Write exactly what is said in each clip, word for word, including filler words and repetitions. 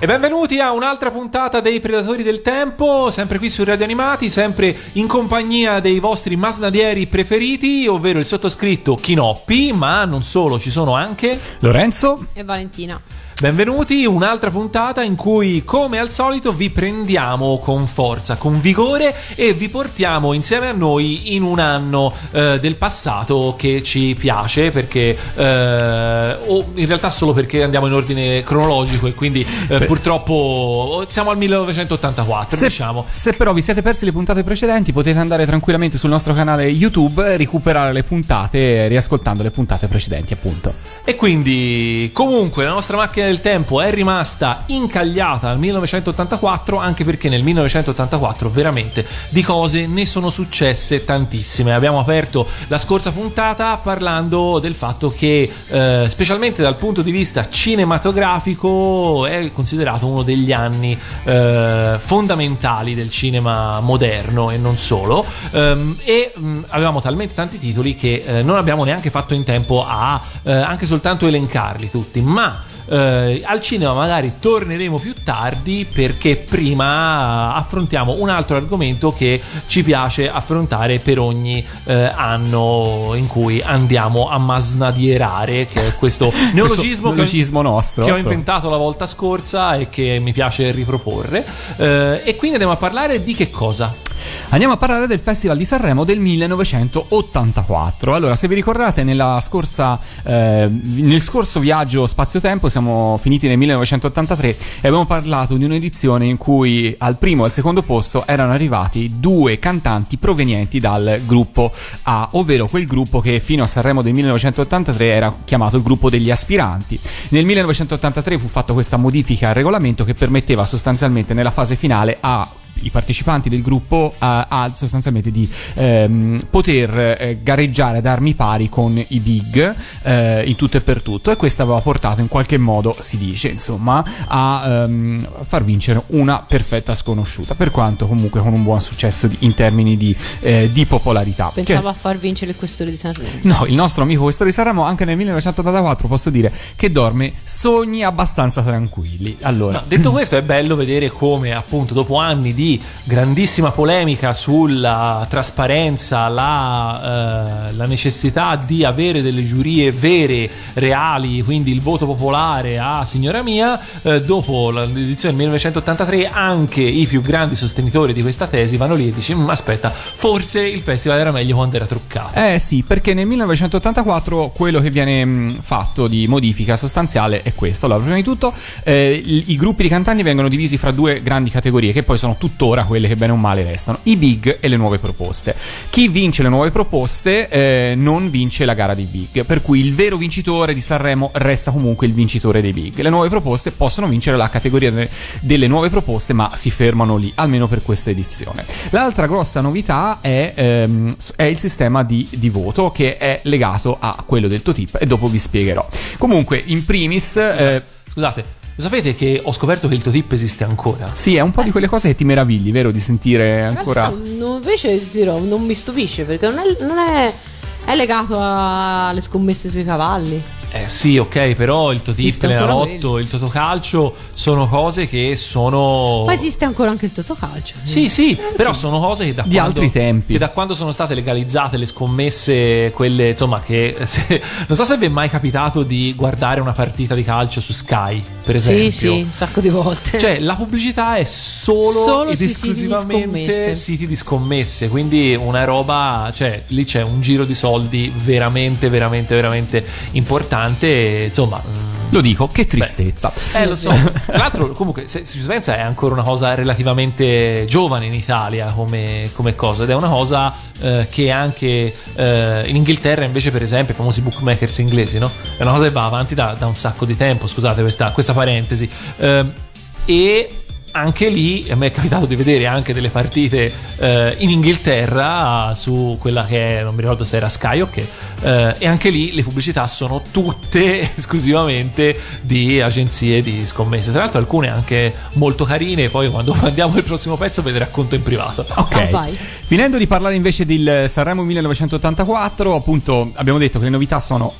E benvenuti a un'altra puntata dei Predatori del Tempo, sempre qui su Radio Animati, sempre in compagnia dei vostri masnadieri preferiti, ovvero il sottoscritto Kinoppi, ma non solo, ci sono anche Lorenzo e Valentina. Benvenuti, un'altra puntata in cui, come al solito, vi prendiamo con forza, con vigore e vi portiamo insieme a noi in un anno eh, del passato che ci piace, perché eh, o in realtà solo perché andiamo in ordine cronologico e quindi eh, purtroppo siamo al millenovecentottantaquattro, se, diciamo. Se però vi siete persi le puntate precedenti, potete andare tranquillamente sul nostro canale YouTube e recuperare le puntate riascoltando le puntate precedenti, appunto. E quindi, comunque, la nostra macchina del tempo è rimasta incagliata al millenovecentottantaquattro, anche perché nel millenovecentottantaquattro veramente di cose ne sono successe tantissime. Abbiamo aperto la scorsa puntata parlando del fatto che eh, specialmente dal punto di vista cinematografico è considerato uno degli anni eh, fondamentali del cinema moderno e non solo, ehm, e mh, avevamo talmente tanti titoli che eh, non abbiamo neanche fatto in tempo a eh, anche soltanto elencarli tutti, ma Uh, al cinema magari torneremo più tardi, perché prima affrontiamo un altro argomento che ci piace affrontare per ogni uh, anno in cui andiamo a masnadierare, che è questo neologismo, questo neologismo che, nostro, che ho inventato la volta scorsa e che mi piace riproporre. Uh, e quindi andiamo a parlare di che cosa? Andiamo a parlare del Festival di Sanremo del millenovecentottantaquattro. Allora, se vi ricordate, nella scorsa, eh, nel scorso viaggio spazio-tempo siamo finiti nel millenovecentottantatré e abbiamo parlato di un'edizione in cui al primo e al secondo posto erano arrivati due cantanti provenienti dal gruppo A, ovvero quel gruppo che fino a Sanremo del millenovecentottantatré era chiamato il gruppo degli aspiranti. Nel millenovecentottantatré fu fatta questa modifica al regolamento che permetteva sostanzialmente nella fase finale a i partecipanti del gruppo ha, ha sostanzialmente di ehm, poter eh, gareggiare ad armi pari con i big eh, in tutto e per tutto, e questo aveva portato in qualche modo, si dice insomma, a ehm, far vincere una perfetta sconosciuta, per quanto comunque con un buon successo di, in termini di, eh, di popolarità. Pensavo che, a far vincere il questore di Sanremo. No, il nostro amico questore di Sanremo anche nel millenovecentottantaquattro posso dire che dorme sogni abbastanza tranquilli. Allora, no, detto questo, è bello vedere come appunto dopo anni di grandissima polemica sulla trasparenza, la, eh, la necessità di avere delle giurie vere, reali, quindi il voto popolare a ah, signora mia, eh, dopo l'edizione del millenovecentottantatré anche i più grandi sostenitori di questa tesi vanno lì e dici aspetta, forse il festival era meglio quando era truccato. Eh sì, perché nel millenovecentottantaquattro quello che viene mh, fatto di modifica sostanziale è questo. Allora, prima di tutto eh, i, i gruppi di cantanti vengono divisi fra due grandi categorie che poi sono tutti tuttora quelle che bene o male restano, i big e le nuove proposte. Chi vince le nuove proposte eh, non vince la gara dei big, per cui il vero vincitore di Sanremo resta comunque il vincitore dei big. Le nuove proposte possono vincere la categoria de- delle nuove proposte, ma si fermano lì, almeno per questa edizione. L'altra grossa novità è, ehm, è il sistema di, di voto, che è legato a quello del Totip, e dopo vi spiegherò. Comunque, in primis... Eh, scusate... Lo sapete che ho scoperto che il Totip esiste ancora? Sì, è un po' di quelle cose che ti meravigli, vero? Di sentire ancora... No, invece dirò, non mi stupisce, perché non è, non è, è legato alle scommesse sui cavalli. Eh sì, ok, però il Totip, l'Enalotto, il Totocalcio sono cose che sono... Ma esiste ancora anche il Totocalcio. Sì, sì, però sono cose che da, di quando, altri tempi. Che da quando sono state legalizzate le scommesse, quelle insomma che... Se, non so se vi è mai capitato di guardare una partita di calcio su Sky, per esempio. Sì, sì, un sacco di volte. Cioè la pubblicità è solo, solo ed esclusivamente siti di, siti di scommesse, quindi una roba... Cioè lì c'è un giro di soldi veramente, veramente, veramente importante. Insomma, lo dico, che tristezza. Beh, eh lo so. Tra l'altro, comunque, se si pensa, è ancora una cosa relativamente giovane in Italia come, come cosa, ed è una cosa eh, che anche eh, in Inghilterra invece, per esempio, i famosi bookmakers inglesi, no? È una cosa che va avanti da, da un sacco di tempo. Scusate questa, questa parentesi. Eh, e anche lì a me è capitato di vedere anche delle partite eh, in Inghilterra su quella che è, non mi ricordo se era Sky o che, eh, e anche lì le pubblicità sono tutte esclusivamente di agenzie di scommesse, tra l'altro alcune anche molto carine, poi quando andiamo al prossimo pezzo ve le racconto in privato. Ok, oh, finendo di parlare invece del Sanremo millenovecentottantaquattro, appunto abbiamo detto che le novità sono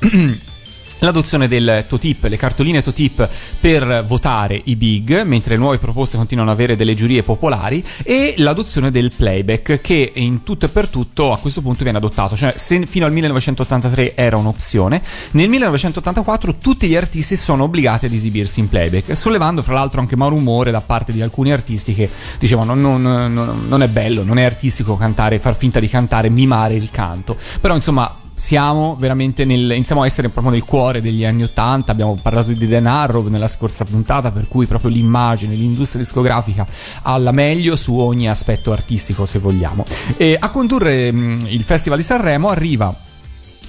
l'adozione del Totip, le cartoline Totip per votare i big, mentre nuove proposte continuano ad avere delle giurie popolari, e l'adozione del playback che in tutto e per tutto a questo punto viene adottato, cioè se fino al millenovecentottantatré era un'opzione, nel millenovecentottantaquattro tutti gli artisti sono obbligati ad esibirsi in playback, sollevando fra l'altro anche malumore da parte di alcuni artisti che dicevano non, non, non è bello, non è artistico cantare, far finta di cantare, mimare il canto, però insomma siamo veramente nel, iniziamo a essere proprio nel cuore degli anni ottanta, abbiamo parlato di Dan Harrow nella scorsa puntata, per cui proprio l'immagine, l'industria discografica alla meglio su ogni aspetto artistico se vogliamo. E a condurre mh, il Festival di Sanremo arriva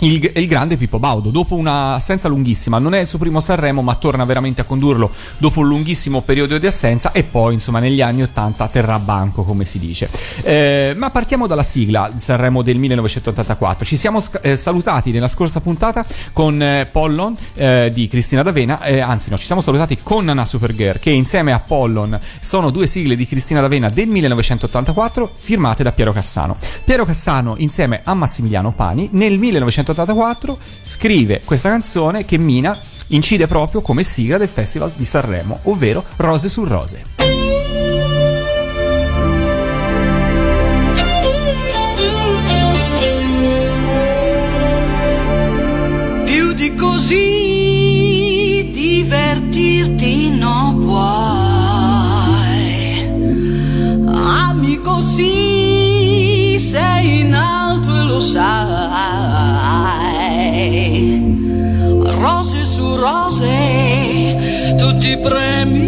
Il, il grande Pippo Baudo, dopo un'assenza lunghissima, non è il suo primo Sanremo ma torna veramente a condurlo dopo un lunghissimo periodo di assenza, e poi insomma negli anni ottanta terrà banco, come si dice. Eh, ma partiamo dalla sigla di Sanremo del millenovecentottantaquattro, ci siamo sc- eh, salutati nella scorsa puntata con eh, Pollon eh, di Cristina D'Avena, eh, anzi no, ci siamo salutati con Nana Supergirl, che insieme a Pollon sono due sigle di Cristina D'Avena del millenovecentottantaquattro firmate da Piero Cassano. Piero Cassano insieme a Massimiliano Pani nel millenovecentottantaquattro scrive questa canzone che Mina incide proprio come sigla del Festival di Sanremo, ovvero Rose su Rose. Più di così divertirti non puoi, amico sì, sei in alto e lo sai. Rose su rose, tutti i premi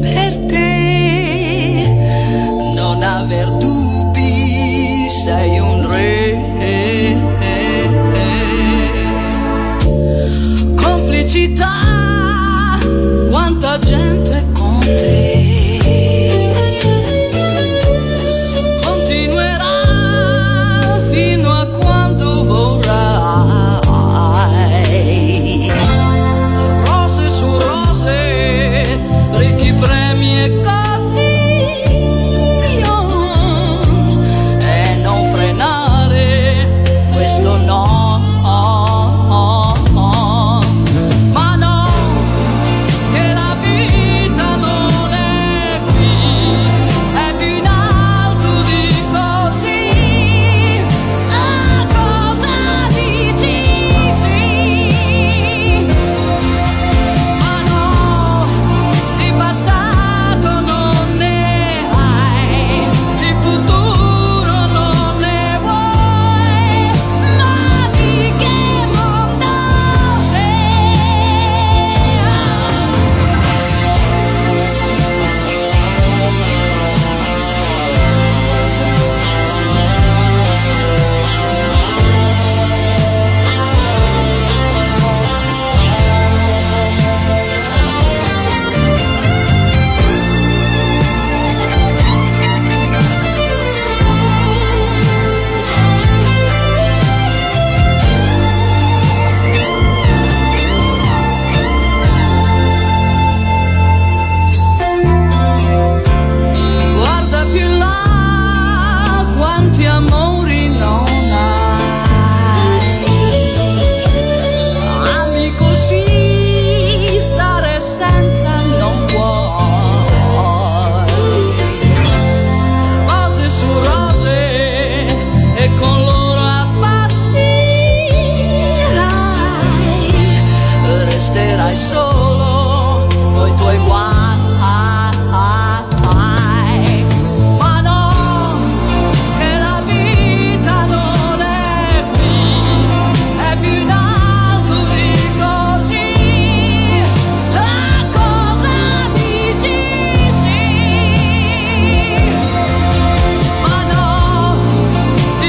per te, non aver dubbi, sei un re. Complicità, quanta gente con te.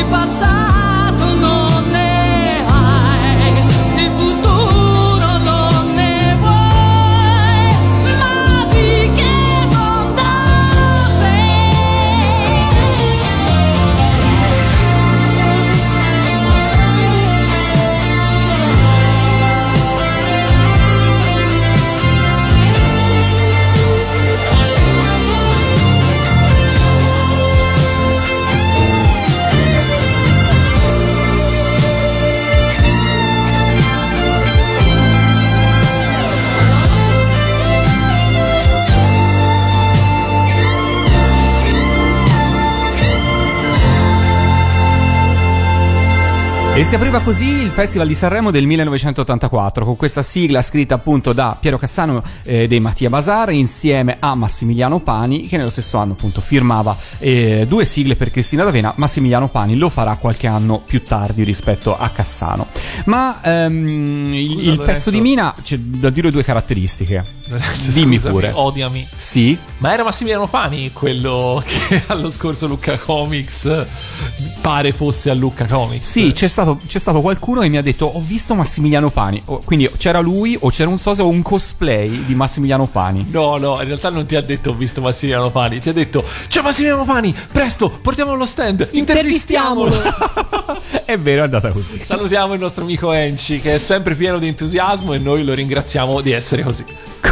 Passato non ne hai, di futuro non ne vuoi. E si apriva così il Festival di Sanremo del millenovecentottantaquattro con questa sigla scritta appunto da Piero Cassano eh, dei Mattia Bazar insieme a Massimiliano Pani, che nello stesso anno appunto firmava eh, due sigle per Cristina D'Avena. Massimiliano Pani lo farà qualche anno più tardi rispetto a Cassano. Ma ehm, scusa, il Lorenzo, pezzo di Mina c'è da dire due caratteristiche. Lorenzo, dimmi, scusami, pure. Odiami. Sì. Ma era Massimiliano Pani quello che allo scorso Lucca Comics pare fosse a Lucca Comics. Sì, c'è stato c'è stato qualcuno che mi ha detto ho visto Massimiliano Pani, o, quindi c'era lui o c'era un sosia o un cosplay di Massimiliano Pani. No, no, in realtà non ti ha detto ho visto Massimiliano Pani, ti ha detto c'è Massimiliano Pani, presto, portiamolo allo stand, intervistiamolo, intervistiamolo. È vero, è andata così. Salutiamo il nostro amico Enci che è sempre pieno di entusiasmo e noi lo ringraziamo di essere così.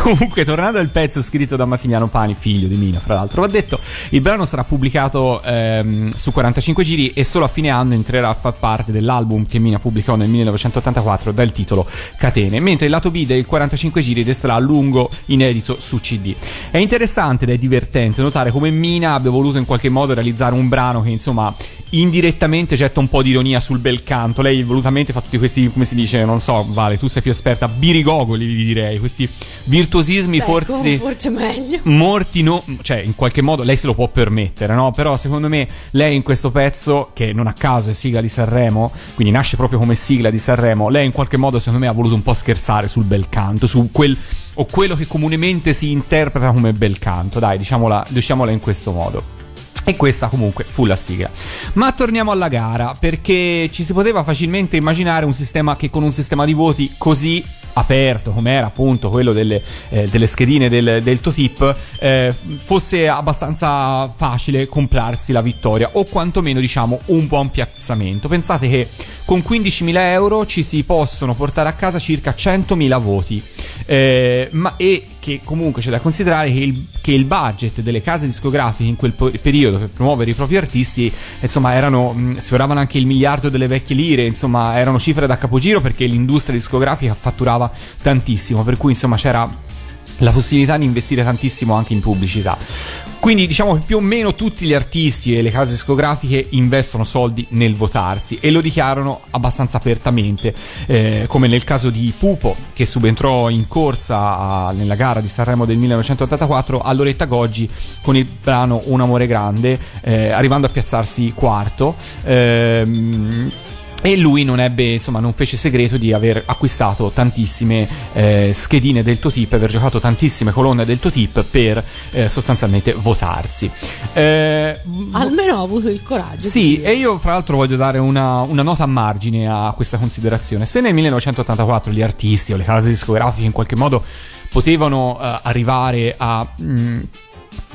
Comunque, tornando al pezzo scritto da Massimiliano Pani, figlio di Mina fra l'altro, va detto, il brano sarà pubblicato ehm, su quarantacinque giri e solo a fine anno entrerà a far parte dell'album che Mina pubblicò nel millenovecentottantaquattro dal titolo Catene, mentre il lato B del quarantacinque giri resterà a lungo inedito su C D. È interessante ed è divertente notare come Mina abbia voluto in qualche modo realizzare un brano che insomma indirettamente getta un po' di ironia sul bel canto. Lei volutamente fa tutti questi, come si dice, non so, Vale, tu sei più esperta, birigogoli, vi direi, questi virtuosismi. Beh, forse forse meglio morti, no, cioè in qualche modo lei se lo può permettere, no? Però secondo me lei in questo pezzo, che non a caso è sigla di Sanremo, quindi nasce proprio come sigla di Sanremo, lei in qualche modo secondo me ha voluto un po' scherzare sul bel canto, su quel o quello che comunemente si interpreta come bel canto, dai, diciamola, diciamola in questo modo. E questa comunque fu la sigla. Ma torniamo alla gara, perché ci si poteva facilmente immaginare un sistema che con un sistema di voti così aperto come era appunto quello delle, eh, delle schedine del, del Totip eh, fosse abbastanza facile comprarsi la vittoria, o quantomeno diciamo un buon piazzamento. Pensate che con quindicimila euro ci si possono portare a casa circa centomila voti, eh, ma e che comunque c'è da considerare che il, che il budget delle case discografiche in quel po- periodo per promuovere i propri artisti, insomma, erano mh, sforavano anche il miliardo delle vecchie lire, insomma erano cifre da capogiro, perché l'industria discografica fatturava tantissimo, per cui insomma c'era la possibilità di investire tantissimo anche in pubblicità. Quindi diciamo che più o meno tutti gli artisti e le case discografiche investono soldi nel votarsi e lo dichiarano abbastanza apertamente, eh, come nel caso di Pupo, che subentrò in corsa a, nella gara di Sanremo del millenovecentottantaquattro a Loretta Goggi con il brano Un amore grande, eh, arrivando a piazzarsi quarto. ehm, E lui non ebbe, insomma, non fece segreto di aver acquistato tantissime eh, schedine del Totip, aver giocato tantissime colonne del Totip per eh, sostanzialmente votarsi. Eh, Almeno ha avuto il coraggio. Sì, e io fra l'altro voglio dare una, una nota a margine a questa considerazione. Se nel millenovecentottantaquattro gli artisti o le case discografiche in qualche modo potevano eh, arrivare a... Mh,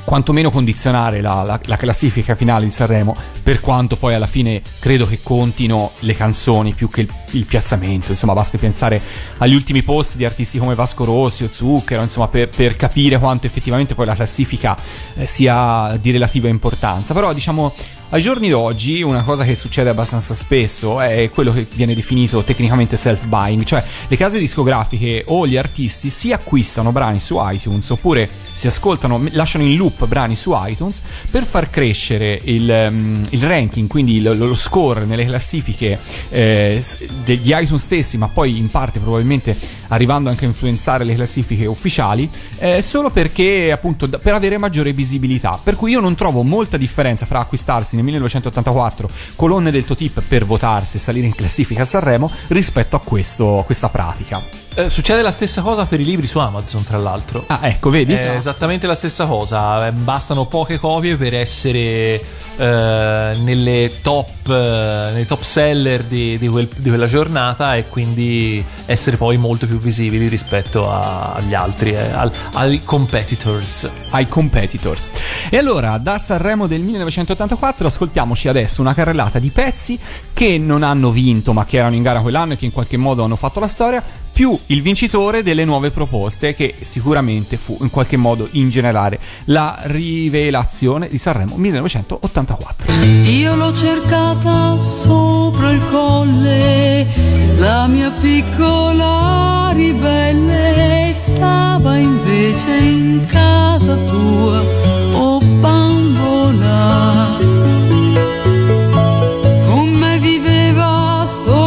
quantomeno condizionare la, la, la classifica finale di Sanremo, per quanto poi alla fine credo che contino le canzoni più che il, il piazzamento, insomma basti pensare agli ultimi posti di artisti come Vasco Rossi o Zucchero, insomma per, per capire quanto effettivamente poi la classifica eh, sia di relativa importanza. Però diciamo ai giorni d'oggi una cosa che succede abbastanza spesso è quello che viene definito tecnicamente self-buying, cioè le case discografiche o gli artisti si acquistano brani su iTunes oppure si ascoltano, lasciano in loop brani su iTunes per far crescere il, um, il ranking, quindi lo, lo score nelle classifiche eh, degli iTunes stessi, ma poi in parte probabilmente arrivando anche a influenzare le classifiche ufficiali, eh, solo perché appunto per avere maggiore visibilità. Per cui io non trovo molta differenza fra acquistarsi millenovecentottantaquattro colonne del Totip per votarsi e salire in classifica a Sanremo rispetto a questo, a questa pratica. Eh, succede la stessa cosa per i libri su Amazon, tra l'altro. Ah, ecco, vedi? È esatto. Esattamente la stessa cosa. Bastano poche copie per essere eh, nelle top, eh, nei top seller di, di, quel, di quella giornata, e quindi essere poi molto più visibili rispetto a, agli altri, eh, al, ai competitors. Ai competitors. E allora, da Sanremo del millenovecentottantaquattro ascoltiamoci adesso una carrellata di pezzi che non hanno vinto, ma che erano in gara quell'anno e che in qualche modo hanno fatto la storia, più il vincitore delle nuove proposte, che sicuramente fu in qualche modo in generale la rivelazione di Sanremo millenovecentottantaquattro. Io l'ho cercata sopra il colle, la mia piccola ribelle stava invece in casa tua, oh bambola. Come viveva sopra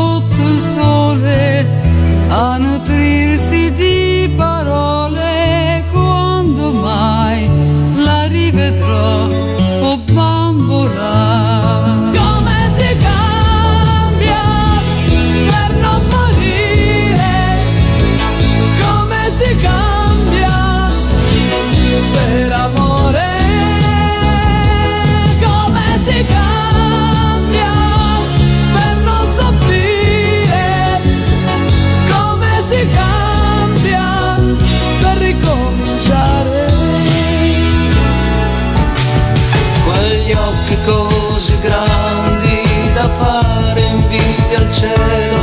così grandi da fare invidia al cielo,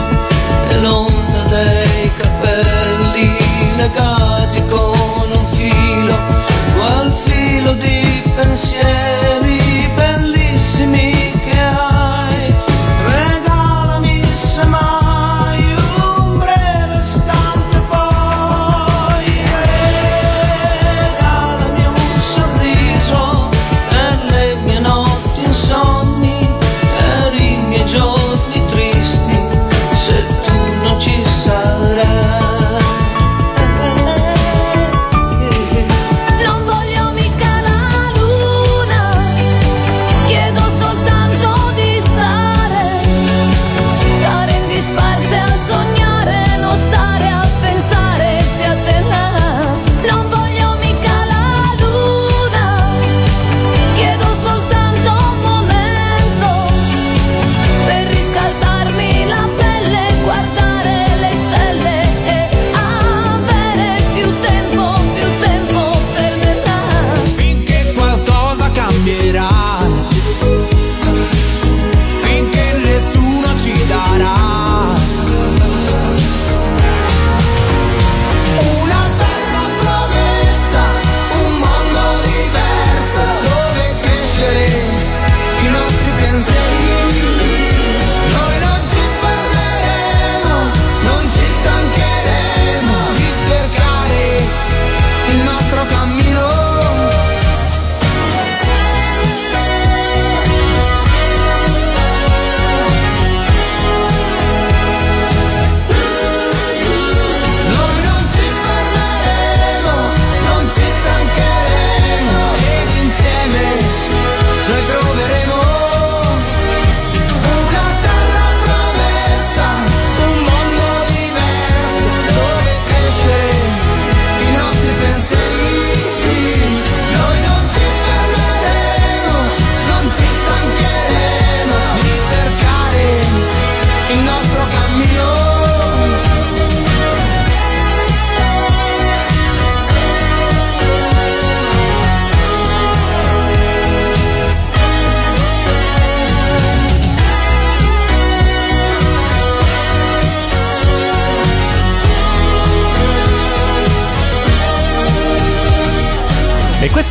e l'onda dei capelli legati con un filo, qual filo di pensieri bellissimi.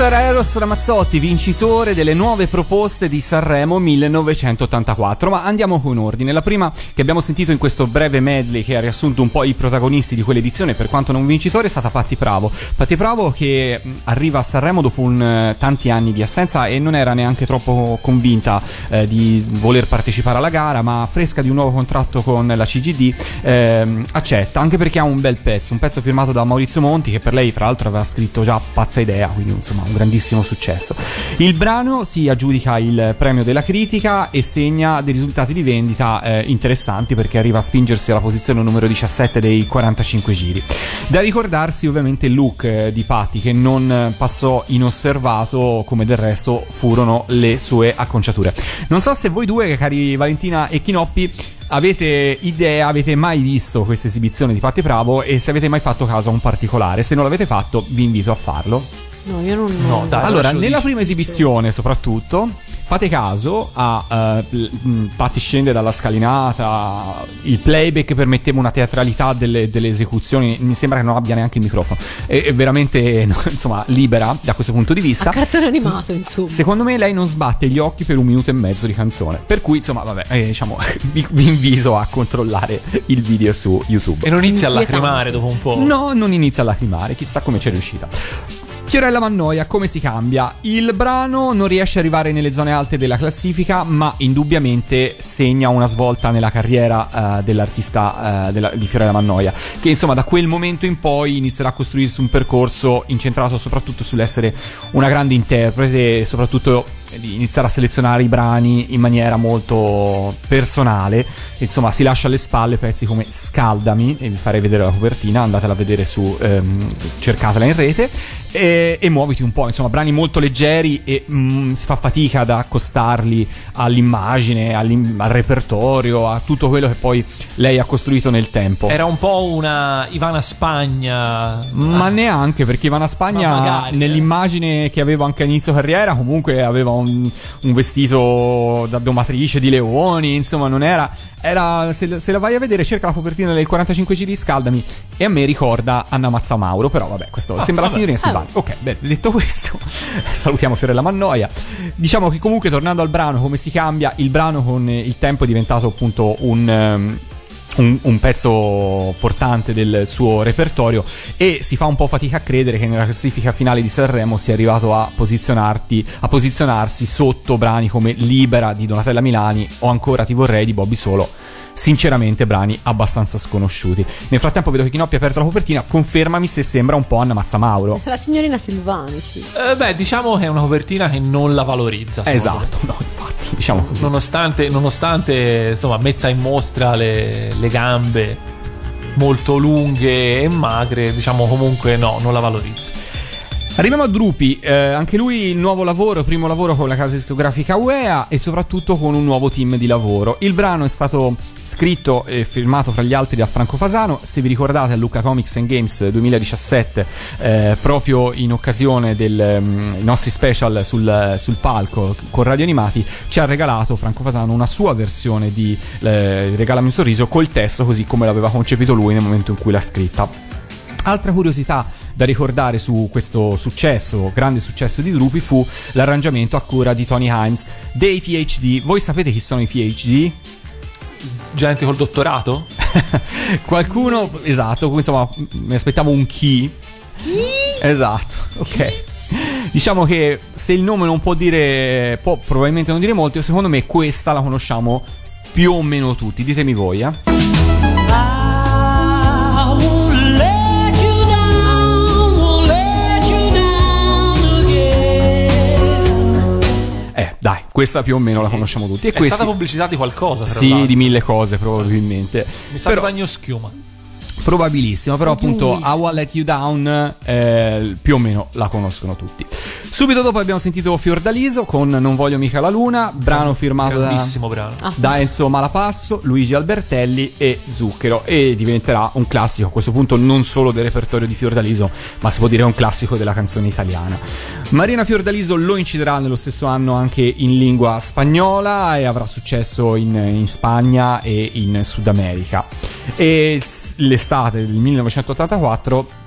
Era Eros Ramazzotti, vincitore delle nuove proposte di Sanremo millenovecentottantaquattro. Ma andiamo con ordine. La prima che abbiamo sentito in questo breve medley che ha riassunto un po' i protagonisti di quell'edizione, per quanto non vincitore, è stata Patty Pravo. Patty Pravo che arriva a Sanremo dopo un, tanti anni di assenza, e non era neanche troppo convinta eh, di voler partecipare alla gara, ma fresca di un nuovo contratto con la C G D eh, accetta, anche perché ha un bel pezzo, un pezzo firmato da Maurizio Monti, che per lei fra l'altro aveva scritto già Pazza Idea, quindi insomma un grandissimo successo. Il brano si aggiudica il premio della critica e segna dei risultati di vendita eh, interessanti, perché arriva a spingersi alla posizione numero diciassette dei quarantacinque giri. Da ricordarsi ovviamente il look eh, di Patty, che non passò inosservato, come del resto furono le sue acconciature. Non so se voi due, cari Valentina e Kinoppi, avete idea, avete mai visto questa esibizione di Patty Pravo, e se avete mai fatto caso a un particolare. Se non l'avete fatto, vi invito a farlo. No, io non no, non dai, allora, nella prima esibizione soprattutto fate caso a uh, Patty scende dalla scalinata, il playback permetteva una teatralità delle, delle esecuzioni, mi sembra che non abbia neanche il microfono, è, è veramente no, insomma libera da questo punto di vista, a cartone animato insomma. Secondo me lei non sbatte gli occhi per un minuto e mezzo di canzone, per cui insomma vabbè eh, diciamo vi, vi invito a controllare il video su YouTube. E non inizia a lacrimare dopo un po'? No, non inizia a lacrimare, chissà come c'è riuscita. Fiorella Mannoia, come si cambia? Il brano non riesce ad arrivare nelle zone alte della classifica, ma indubbiamente segna una svolta nella carriera uh, dell'artista uh, della, di Fiorella Mannoia, che insomma da quel momento in poi inizierà a costruirsi un percorso incentrato soprattutto sull'essere una grande interprete, e soprattutto di iniziare a selezionare i brani in maniera molto personale. Insomma, si lascia alle spalle pezzi come Scaldami, e vi farei vedere la copertina, andatela a vedere su ehm, cercatela in rete, e, e Muoviti un po', insomma brani molto leggeri, e mh, si fa fatica ad accostarli all'immagine, all'im- al repertorio, a tutto quello che poi lei ha costruito nel tempo. Era un po' una Ivana Spagna, ma ah. neanche, perché Ivana Spagna, ma magari, nell'immagine eh. che avevo anche all'inizio carriera, comunque aveva un un, un vestito da domatrice di leoni, insomma non era... Era, se, se la vai a vedere, cerca la copertina del quarantacinque giri di Scaldami, e a me ricorda Anna Mazzamauro, però vabbè, questo ah, sembra vabbè. La signorina Stefani. Ah, ok, bene, detto questo, salutiamo Fiorella Mannoia. Diciamo che comunque, tornando al brano, come si cambia, il brano con il tempo è diventato appunto un... Um, Un, un pezzo portante del suo repertorio, e si fa un po' fatica a credere che nella classifica finale di Sanremo sia arrivato a posizionarti a posizionarsi sotto brani come Libera di Donatella Milani o ancora Ti vorrei di Bobby Solo. Sinceramente brani abbastanza sconosciuti. Nel frattempo vedo che Kinoppi ha aperto la copertina. Confermami se sembra un po' Anna Mazzamauro. La signorina Silvani, sì. eh, Beh, diciamo che è una copertina che non la valorizza. Esatto, no, infatti, diciamo così. Nonostante, nonostante insomma, metta in mostra le, le gambe molto lunghe e magre, diciamo comunque no, non la valorizza. Arriviamo a Drupi, eh, anche lui nuovo lavoro, primo lavoro con la casa discografica U E A e soprattutto con un nuovo team di lavoro. Il brano è stato scritto e firmato fra gli altri da Franco Fasano. Se vi ricordate, a Lucca Comics and Games duemiladiciassette, eh, proprio in occasione dei um, nostri special sul, sul palco con Radio Animati, ci ha regalato Franco Fasano una sua versione di eh, Regalami un sorriso col testo così come l'aveva concepito lui nel momento in cui l'ha scritta. Altra curiosità da ricordare su questo successo, grande successo di Drupi, fu l'arrangiamento a cura di Tony Himes dei P H D. Voi sapete chi sono i P H D? Gente col dottorato? Qualcuno, esatto, insomma, mi aspettavo un chi. Esatto, ok. Diciamo che se il nome non può dire, può probabilmente non dire molto, secondo me questa la conosciamo più o meno tutti, ditemi voi, eh. Eh, dai, questa più o meno sì, la conosciamo tutti. E è questi... stata pubblicità di qualcosa, tra Sì, l'altro. Di mille cose probabilmente. Mi sa però... bagno schiuma. Probabilissimo, però appunto How I Let You Down eh, più o meno la conoscono tutti. Subito dopo abbiamo sentito Fiordaliso con Non voglio mica la luna, brano firmato da, brano. da Enzo Malapasso, Luigi Albertelli e Zucchero, e diventerà un classico a questo punto non solo del repertorio di Fiordaliso, ma si può dire un classico della canzone italiana. Marina Fiordaliso lo inciderà nello stesso anno anche in lingua spagnola e avrà successo in, in Spagna e in Sud America, e l'estate del millenovecentottantaquattro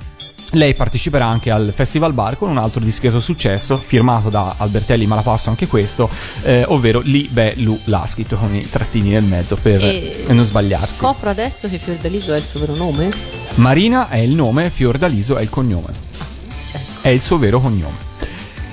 lei parteciperà anche al Festival Bar con un altro discreto successo firmato da Albertelli Malapasso, anche questo, eh, ovvero Li Be Lu La, scritto con i trattini nel mezzo per e non sbagliarsi. Scopro adesso che Fiordaliso è il suo vero nome? Marina è il nome, Fiordaliso è il cognome. Ah, ecco. È il suo vero cognome.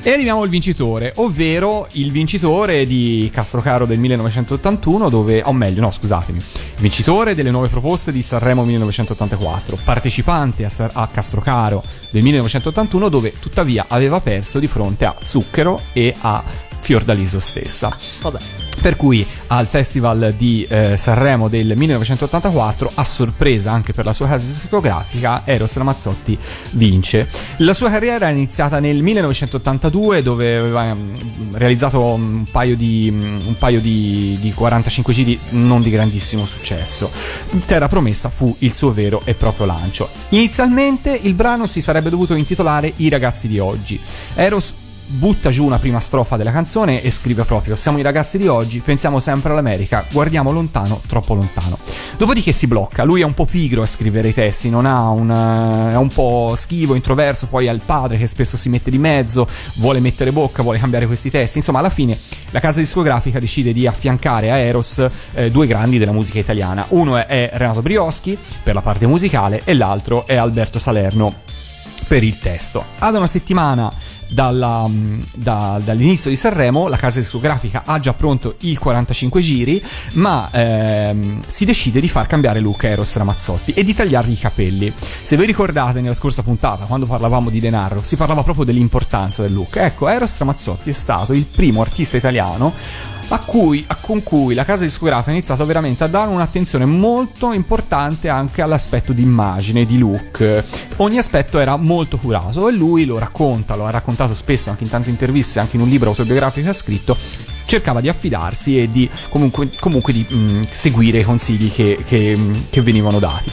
E arriviamo al vincitore, ovvero il vincitore di Castrocaro del millenovecentottantuno, dove, o meglio, no scusatemi, vincitore delle nuove proposte di Sanremo millenovecentottantaquattro, partecipante a, a Castrocaro del millenovecentottantuno, dove tuttavia aveva perso di fronte a Zucchero e a Fiordaliso stessa. Ah, vabbè. Per cui al Festival di eh, Sanremo del millenovecentottantaquattro, a sorpresa anche per la sua casa discografica, Eros Ramazzotti vince. La sua carriera è iniziata nel millenovecentottantadue, dove aveva mh, realizzato un paio di, mh, un paio di, di quarantacinque giri non di grandissimo successo. Terra Promessa fu il suo vero e proprio lancio. Inizialmente il brano si sarebbe dovuto intitolare I ragazzi di oggi. Eros butta giù una prima strofa della canzone e scrive proprio: siamo i ragazzi di oggi, pensiamo sempre all'America, guardiamo lontano, troppo lontano. Dopodiché si blocca, lui è un po' pigro a scrivere i testi, non ha un, è un po' schivo, introverso, poi ha il padre che spesso si mette di mezzo, vuole mettere bocca, vuole cambiare questi testi, insomma alla fine la casa discografica decide di affiancare a Eros eh, due grandi della musica italiana, uno è Renato Brioschi per la parte musicale e l'altro è Alberto Salerno per il testo. Ad una settimana Dalla, da, dall'inizio di Sanremo la casa discografica ha già pronto il quarantacinque giri, ma ehm, si decide di far cambiare look a Eros Ramazzotti e di tagliargli i capelli. Se vi ricordate, nella scorsa puntata, quando parlavamo di denaro, si parlava proprio dell'importanza del look. Ecco, Eros Ramazzotti è stato il primo artista italiano a cui, a, con cui la casa discografica ha iniziato veramente a dare un'attenzione molto importante anche all'aspetto di immagine, di look. Ogni aspetto era molto curato e lui lo racconta, lo ha raccontato spesso anche in tante interviste, anche in un libro autobiografico che ha scritto. Cercava di affidarsi e di comunque, comunque di mh, seguire i consigli che, che, che venivano dati.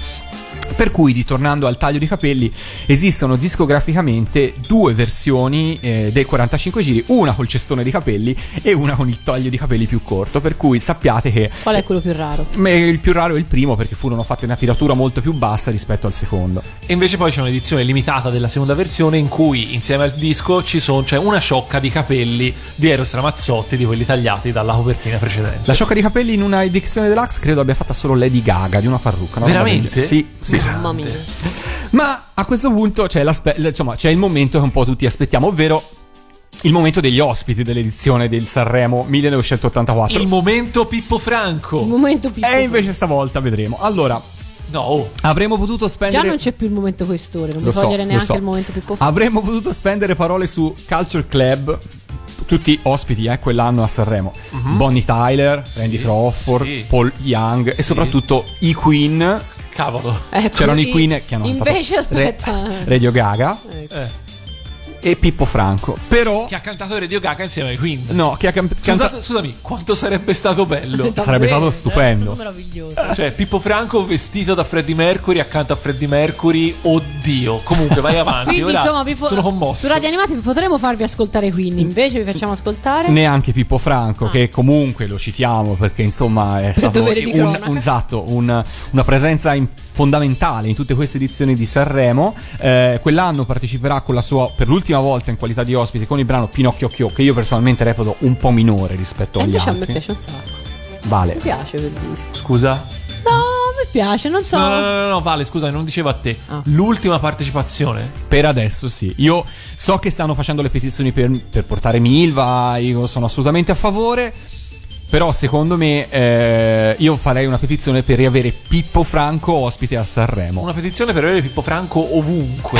Per cui, ritornando al taglio di capelli, esistono discograficamente due versioni eh, del quarantacinque giri, una col cestone di capelli e una con il taglio di capelli più corto, per cui sappiate che... Qual è quello più raro? Eh, il più raro è il primo, perché furono fatte una tiratura molto più bassa rispetto al secondo. E invece poi c'è un'edizione limitata della seconda versione in cui insieme al disco ci sono, c'è una ciocca di capelli di Eros Ramazzotti, di quelli tagliati dalla copertina precedente. La ciocca di capelli in una edizione deluxe credo abbia fatta solo Lady Gaga, di una parrucca. No? Veramente? Sì, sì. Mamma mia. Ma a questo punto c'è, insomma, c'è il momento che un po' tutti aspettiamo, ovvero il momento degli ospiti dell'edizione del Sanremo millenovecentottantaquattro. Il momento Pippo Franco. Il momento Pippo. E invece stavolta vedremo. Allora, no, avremmo potuto spendere... Già non c'è più il momento questore, non lo mi so, togliere neanche so. il momento Pippo Franco. Avremmo potuto spendere parole su Culture Club, tutti ospiti eh, quell'anno a Sanremo. Uh-huh. Bonnie Tyler, sì, Randy Crawford, sì. Paul Young, sì. E soprattutto i Queen. Cavolo, eh, c'erano i Queen che hanno invece aspetta Re, Radio Gaga eh. e Pippo Franco, però, che ha cantato Radio Gaga insieme ai Queen. No, che ha can- Scusate, canta- Scusami, quanto sarebbe stato bello. Sarebbe stato stupendo, sarebbe stato meraviglioso. Cioè Pippo Franco vestito da Freddie Mercury accanto a Freddie Mercury. Oddio. Comunque vai avanti. Quindi, ora insomma, Pippo, sono commosso. Su Radio Animati potremmo farvi ascoltare Queen. Invece vi facciamo ascoltare neanche Pippo Franco, ah. che comunque lo citiamo perché insomma è stato un, un esatto, un, una presenza in, fondamentale in tutte queste edizioni di Sanremo. eh, Quell'anno parteciperà con la sua, per l'ultima volta in qualità di ospite, con il brano Pinocchio Chio, che io personalmente reputo un po' minore rispetto agli altri. A me piace un sacco. Vale. Mi piace quel disco. Scusa? No, mi piace, non so. No, no, no, no, Vale, scusa, non dicevo a te. Ah. L'ultima partecipazione? Per adesso sì. Io so che stanno facendo le petizioni per, per portare Milva, io sono assolutamente a favore. Però secondo me eh, io farei una petizione per riavere Pippo Franco ospite a Sanremo. Una petizione per avere Pippo Franco ovunque.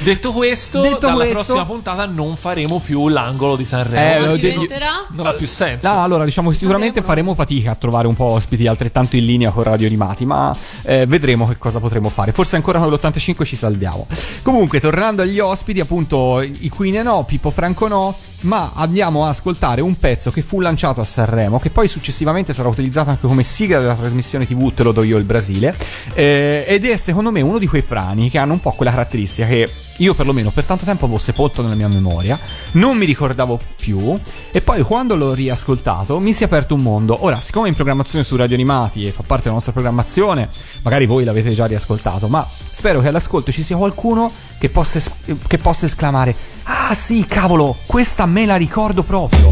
Detto questo, Detto dalla questo, prossima puntata non faremo più l'angolo di Sanremo. Eh, non, diventerà? non ha più senso. No, allora diciamo che sicuramente faremo fatica a trovare un po' ospiti altrettanto in linea con Radio Animati, ma eh, vedremo che cosa potremo fare. Forse ancora con l'ottantacinque ci salviamo. Comunque, tornando agli ospiti, appunto, i Queen no, Pippo Franco no. Ma andiamo a ascoltare un pezzo che fu lanciato a Sanremo, che poi successivamente sarà utilizzato anche come sigla della trasmissione tivù Te lo do io il Brasile, eh, ed è secondo me uno di quei brani che hanno un po' quella caratteristica che io perlomeno per tanto tempo avevo sepolto nella mia memoria, non mi ricordavo più, e poi quando l'ho riascoltato mi si è aperto un mondo. Ora, siccome è in programmazione su Radio Animati e fa parte della nostra programmazione, magari voi l'avete già riascoltato, ma spero che all'ascolto ci sia qualcuno che possa, es- che possa esclamare: ah sì, cavolo, questa me la ricordo proprio.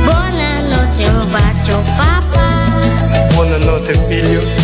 Buonanotte, un bacio papà. Buonanotte figlio. Yeah.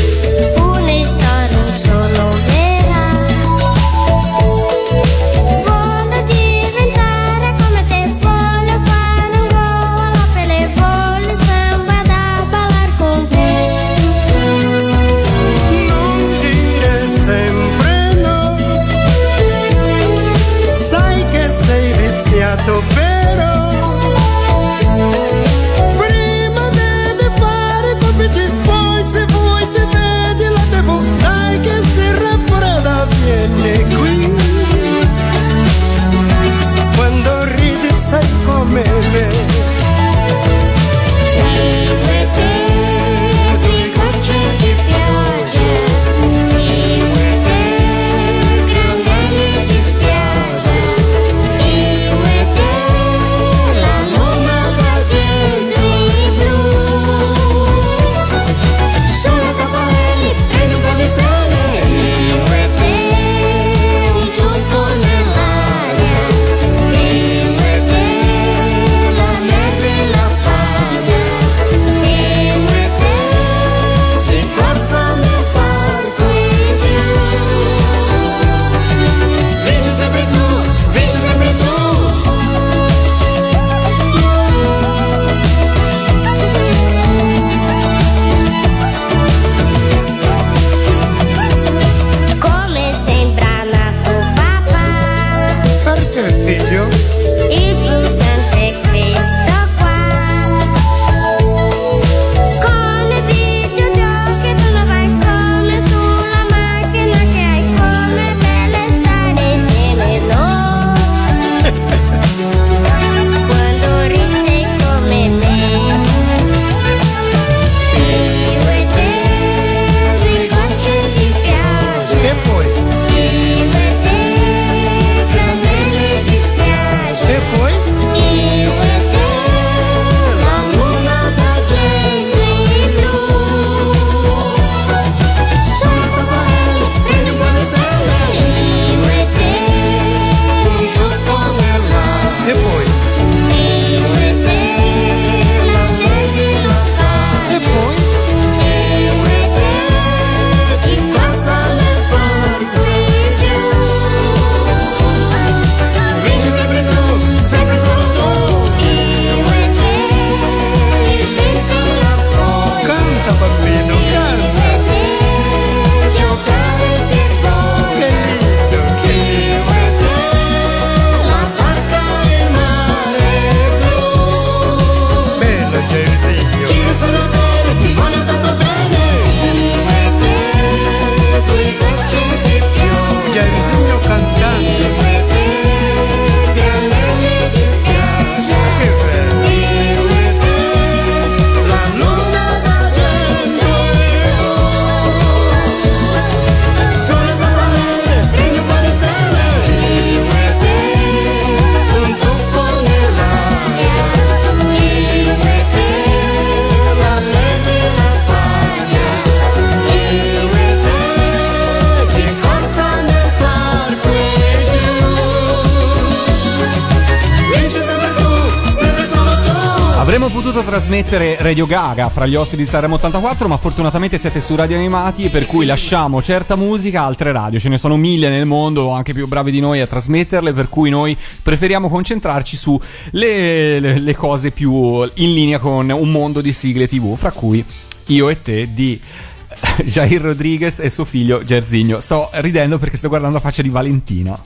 Avremmo potuto trasmettere Radio Gaga fra gli ospiti di Sanremo ottantaquattro, ma fortunatamente siete su Radio Animati, per cui lasciamo certa musica a altre radio. Ce ne sono mille nel mondo, anche più bravi di noi a trasmetterle, per cui noi preferiamo concentrarci su le, le, le cose più in linea con un mondo di sigle tivù, fra cui Io e Te di Jair Rodrigues e suo figlio Jairzinho. Sto ridendo perché sto guardando la faccia di Valentina.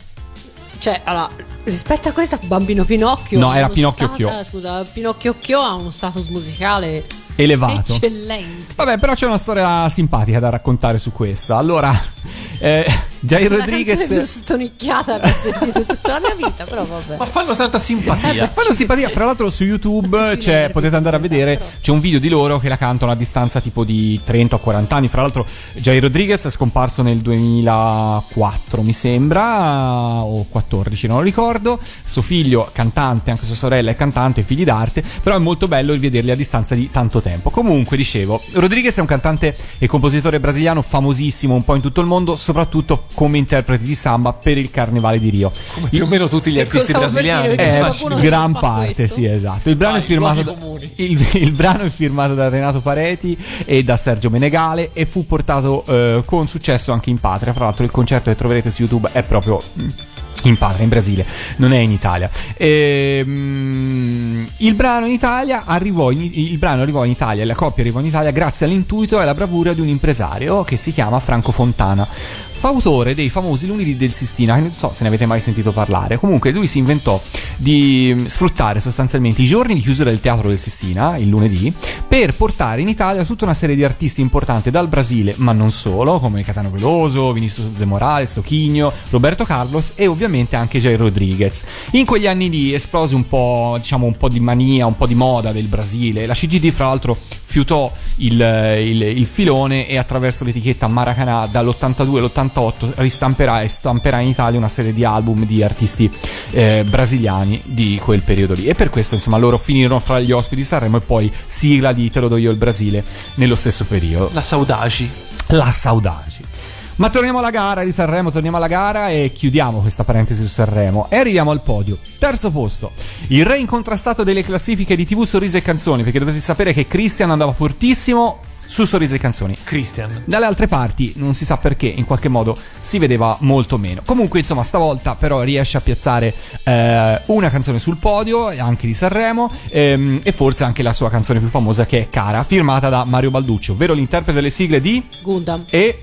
Cioè, allora, rispetto a questa, Bambino Pinocchio... No, era Pinocchio sta- Chio. Ah, scusa, Pinocchio Chio ha uno status musicale... elevato. Eccellente. Vabbè, però c'è una storia simpatica da raccontare su questa. Allora, eh, Jair una Rodrigues... Una canzone più stonicchiata che ho sentito tutta la mia vita, però vabbè. Ma fanno tanta simpatia. Eh, beh, fanno ci... simpatia. Tra l'altro su YouTube c'è, potete andare a vedere, c'è un video di loro che la cantano a distanza tipo di trenta o quaranta anni. Fra l'altro Jair Rodrigues è scomparso nel duemilaquattro, mi sembra, o quattordici, non lo ricordo. Suo figlio cantante, anche sua sorella è cantante, figli d'arte, però è molto bello vederli a distanza di tanto tempo. Comunque, dicevo, Rodrigues è un cantante e compositore brasiliano famosissimo un po' in tutto il mondo, soprattutto come interprete di samba per il Carnevale di Rio. Come più o meno tutti gli artisti brasiliani, eh, gran parte, sì, esatto. Il brano, Dai, è firmato da, il, il brano è firmato da Renato Pareti e da Sergio Menegale e fu portato eh, con successo anche in patria. Fra l'altro il concerto che troverete su YouTube è proprio... in patria, in Brasile, non è in Italia. E, mm, il brano in Italia arrivò in, il brano arrivò in Italia e la coppia arrivò in Italia grazie all'intuito e alla bravura di un impresario che si chiama Franco Fontana, fautore dei famosi lunedì del Sistina, che non so se ne avete mai sentito parlare. Comunque lui si inventò di sfruttare sostanzialmente i giorni di chiusura del teatro del Sistina, il lunedì, per portare in Italia tutta una serie di artisti importanti dal Brasile, ma non solo, come Caetano Veloso, Vinicius de Moraes, Tocchigno, Roberto Carlos e ovviamente anche Jair Rodrigues. In quegli anni lì esplose un po', diciamo, un po' di mania, un po' di moda del Brasile. La C G D, fra l'altro, fiutò il, il, il filone e attraverso l'etichetta Maracanã dall'ottantadue all'ottantotto ristamperà e stamperà in Italia una serie di album di artisti eh, brasiliani di quel periodo lì, e per questo insomma loro finirono fra gli ospiti di Sanremo e poi sigla di Te lo do io il Brasile nello stesso periodo. La saudade, la saudade. Ma torniamo alla gara di Sanremo, torniamo alla gara e chiudiamo questa parentesi su Sanremo e arriviamo al podio. Terzo posto, il re incontrastato delle classifiche di tivù Sorrisi e Canzoni, perché dovete sapere che Cristian andava fortissimo su Sorrisi e Canzoni. Cristian dalle altre parti non si sa perché, in qualche modo si vedeva molto meno. Comunque insomma stavolta però riesce a piazzare eh, una canzone sul podio anche di Sanremo, ehm, e forse anche la sua canzone più famosa, che è Cara, firmata da Mario Balducci, ovvero l'interprete delle sigle di Gundam e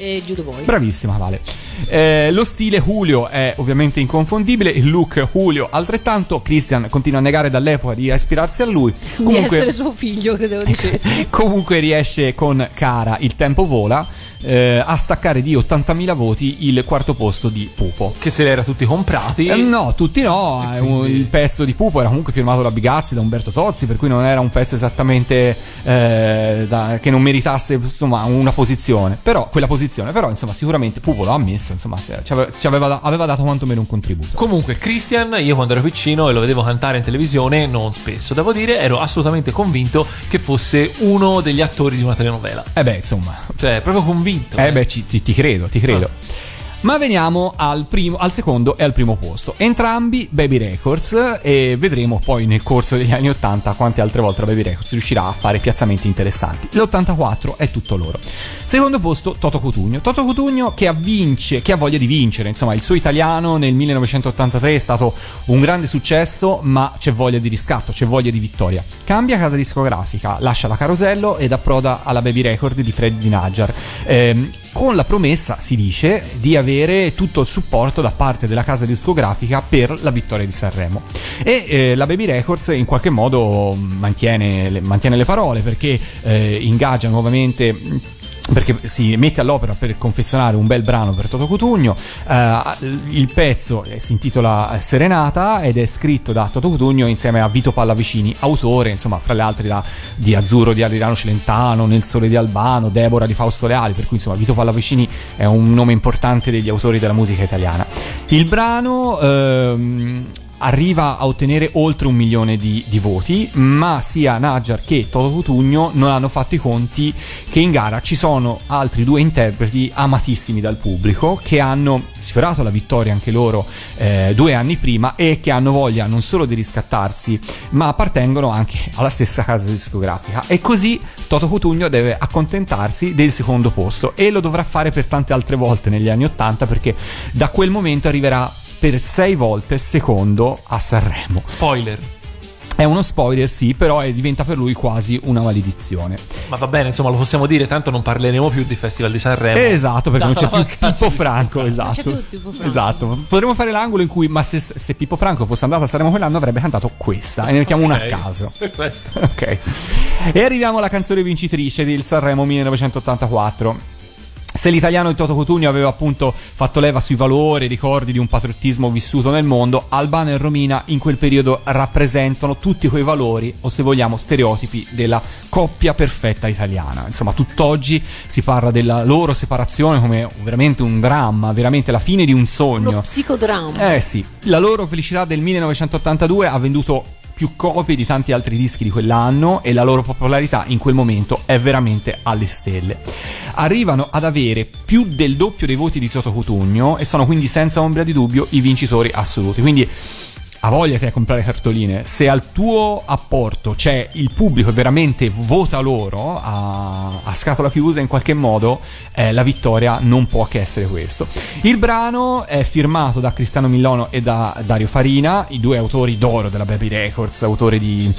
e Judo Boy. Bravissima Vale. Eh, lo stile Julio è ovviamente inconfondibile, il look Julio altrettanto. Cristian continua a negare dall'epoca di ispirarsi a lui, comunque, di essere suo figlio, credevo dicessi. Comunque riesce con Cara, Il tempo vola, eh, a staccare di ottantamila voti il quarto posto di Pupo, che se l'era tutti comprati. Eh, no, tutti no, quindi... il pezzo di Pupo era comunque firmato da Bigazzi, da Umberto Tozzi, per cui non era un pezzo esattamente eh, da, che non meritasse insomma una posizione, però quella posizione, però insomma sicuramente Pupo l'ha ammesso, insomma ci aveva, ci aveva, aveva dato quantomeno un contributo. Comunque Cristian, io quando ero piccino e lo vedevo cantare in televisione, non spesso devo dire, ero assolutamente convinto che fosse uno degli attori di una telenovela. Eh beh, insomma, cioè proprio convinto. Vinto, eh beh, ci, ti, ti credo, ti credo. Ah. Ma veniamo al primo, al secondo e al primo posto, entrambi Baby Records, e vedremo poi nel corso degli anni ottanta quante altre volte Baby Records riuscirà a fare piazzamenti interessanti. L'ottantaquattro è tutto loro. Secondo posto Toto Cutugno. Toto Cutugno che avvince, che ha voglia di vincere, insomma il suo Italiano nel millenovecentottantatré è stato un grande successo, ma c'è voglia di riscatto, c'è voglia di vittoria. Cambia casa discografica, lascia la Carosello ed approda alla Baby Record di Freddie Najjar. Ehm, con la promessa, si dice, di avere tutto il supporto da parte della casa discografica per la vittoria di Sanremo. E eh, la Baby Records in qualche modo mantiene le, mantiene le parole, perché eh, ingaggia nuovamente... perché si mette all'opera per confezionare un bel brano per Toto Cutugno. Eh, il pezzo si intitola Serenata ed è scritto da Toto Cutugno insieme a Vito Pallavicini, autore insomma fra le altre da, di Azzurro di Adriano Celentano, Nel sole di Albano, Deborah di Fausto Leali, per cui insomma Vito Pallavicini è un nome importante degli autori della musica italiana. Il brano ehm, arriva a ottenere oltre un milione di, di voti, ma sia Najar che Toto Cutugno non hanno fatto i conti che in gara ci sono altri due interpreti amatissimi dal pubblico che hanno sfiorato la vittoria anche loro eh, due anni prima e che hanno voglia non solo di riscattarsi, ma appartengono anche alla stessa casa discografica, e così Toto Cutugno deve accontentarsi del secondo posto e lo dovrà fare per tante altre volte negli anni ottanta, perché da quel momento arriverà per sei volte secondo a Sanremo. Spoiler. È uno spoiler, sì, però è, diventa per lui quasi una maledizione. Ma va bene, insomma, lo possiamo dire, tanto non parleremo più di Festival di Sanremo. Esatto, perché no, non c'è più Pippo Franco, esatto. Non c'è più Pippo Franco. Esatto. Potremmo fare l'angolo in cui, ma se, se Pippo Franco fosse andato a Sanremo quell'anno, avrebbe cantato questa, e ne mettiamo okay. una a caso. Perfetto. Ok. E arriviamo alla canzone vincitrice del Sanremo millenovecentottantaquattro. Se l'italiano di Toto Cutugno aveva appunto fatto leva sui valori e ricordi di un patriottismo vissuto nel mondo, Albano e Romina in quel periodo rappresentano tutti quei valori, o se vogliamo stereotipi, della coppia perfetta italiana. Insomma, tutt'oggi si parla della loro separazione come veramente un dramma, veramente la fine di un sogno. Uno psicodramma. Eh sì, la loro felicità del millenovecentottantadue ha venduto più copie di tanti altri dischi di quell'anno e la loro popolarità in quel momento è veramente alle stelle. Arrivano ad avere più del doppio dei voti di Toto Cutugno e sono quindi senza ombra di dubbio i vincitori assoluti. Quindi ha voglia te a comprare cartoline, se al tuo apporto c'è il pubblico e veramente vota loro a, a scatola chiusa in qualche modo, eh, la vittoria non può che essere questo. Il brano è firmato da Cristiano Millono e da Dario Farina, i due autori d'oro della Baby Records, autori di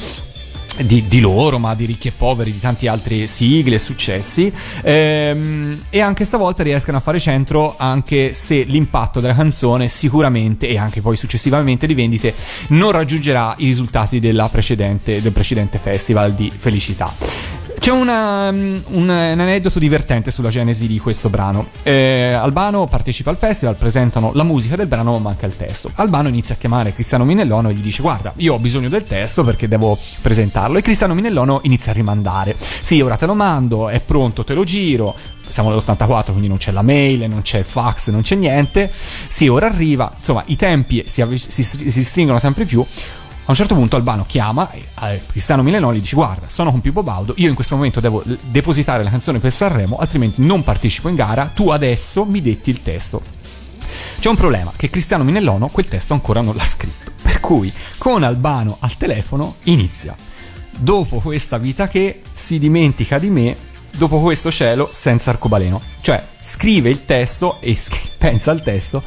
Di, di loro, ma di Ricchi e Poveri, di tante altre sigle e successi, ehm, e anche stavolta riescono a fare centro, anche se l'impatto della canzone sicuramente e anche poi successivamente di vendite non raggiungerà i risultati della precedente, del precedente festival di felicità. C'è una, um, un, un aneddoto divertente sulla genesi di questo brano. eh, Albano partecipa al festival, presentano la musica del brano ma manca il testo. Albano inizia a chiamare Cristiano Minellono e gli dice: guarda, io ho bisogno del testo perché devo presentarlo, e Cristiano Minellono inizia a rimandare: sì, ora te lo mando, è pronto, te lo giro. Siamo nell'ottantaquattro, quindi non c'è la mail, non c'è il fax, non c'è niente. Sì, ora arriva. Insomma, i tempi si, avvic- si, si stringono sempre più. A un certo punto Albano chiama eh, Cristiano Milano, gli dice: guarda, sono con Pippo Baudo, io in questo momento devo l- depositare la canzone per Sanremo, altrimenti non partecipo in gara, tu adesso mi detti il testo. C'è un problema, che Cristiano Minellono quel testo ancora non l'ha scritto, per cui con Albano al telefono inizia: dopo questa vita che si dimentica di me, dopo questo cielo senza arcobaleno. Cioè scrive il testo e sc- pensa al testo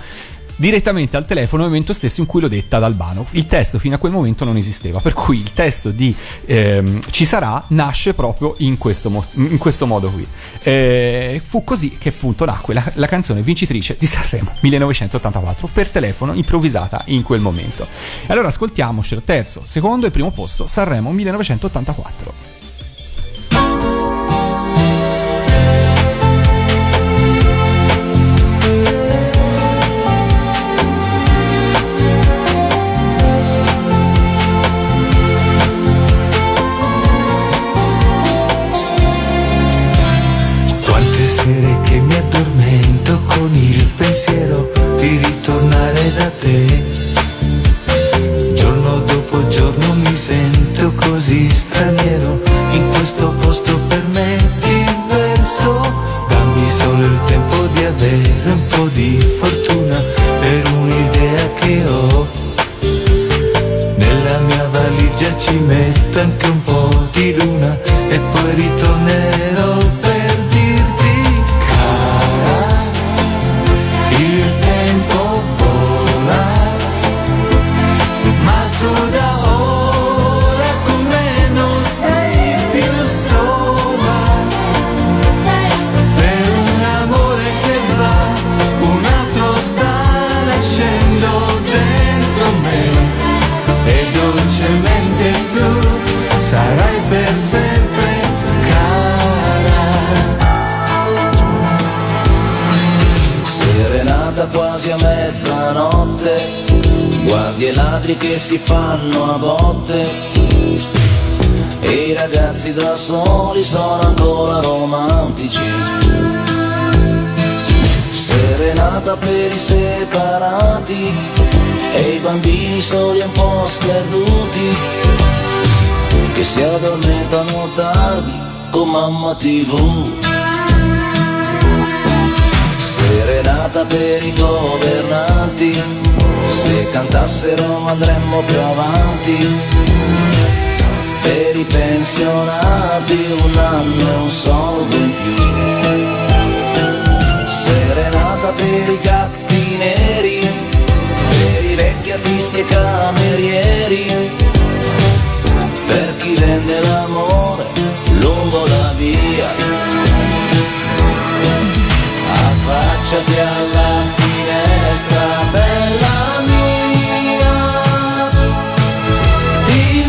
direttamente al telefono, nel momento stesso in cui l'ho detta ad Albano. Il testo fino a quel momento non esisteva, per cui il testo di ehm, Ci sarà nasce proprio in questo, mo- in questo modo qui. Eh, fu così che appunto nacque la, la canzone vincitrice di Sanremo millenovecentottantaquattro, per telefono, improvvisata in quel momento. E allora ascoltiamoci il terzo, secondo e primo posto Sanremo millenovecentottantaquattro. Che mi addormento con il pensiero di ritornare da te, giorno dopo giorno mi sento così straniero in questo posto per me diverso. Dammi solo il tempo di avere un po' di fortuna per un'idea che ho, nella mia valigia ci metto anche un po' di luna e poi ritornerò per dirti: quasi a mezzanotte, guardie e ladri che si fanno a botte, e i ragazzi da soli sono ancora romantici. Serenata giornata per i separati e i bambini soli un po' sperduti che si addormentano tardi con mamma tivù. Serenata per i governanti, se cantassero andremmo più avanti. Per i pensionati un anno e un soldo in più. Serenata per i gatti neri, per i vecchi artisti e camerieri, per chi vende l'amore lungo la via. Affacciati alla finestra, bella mia, ti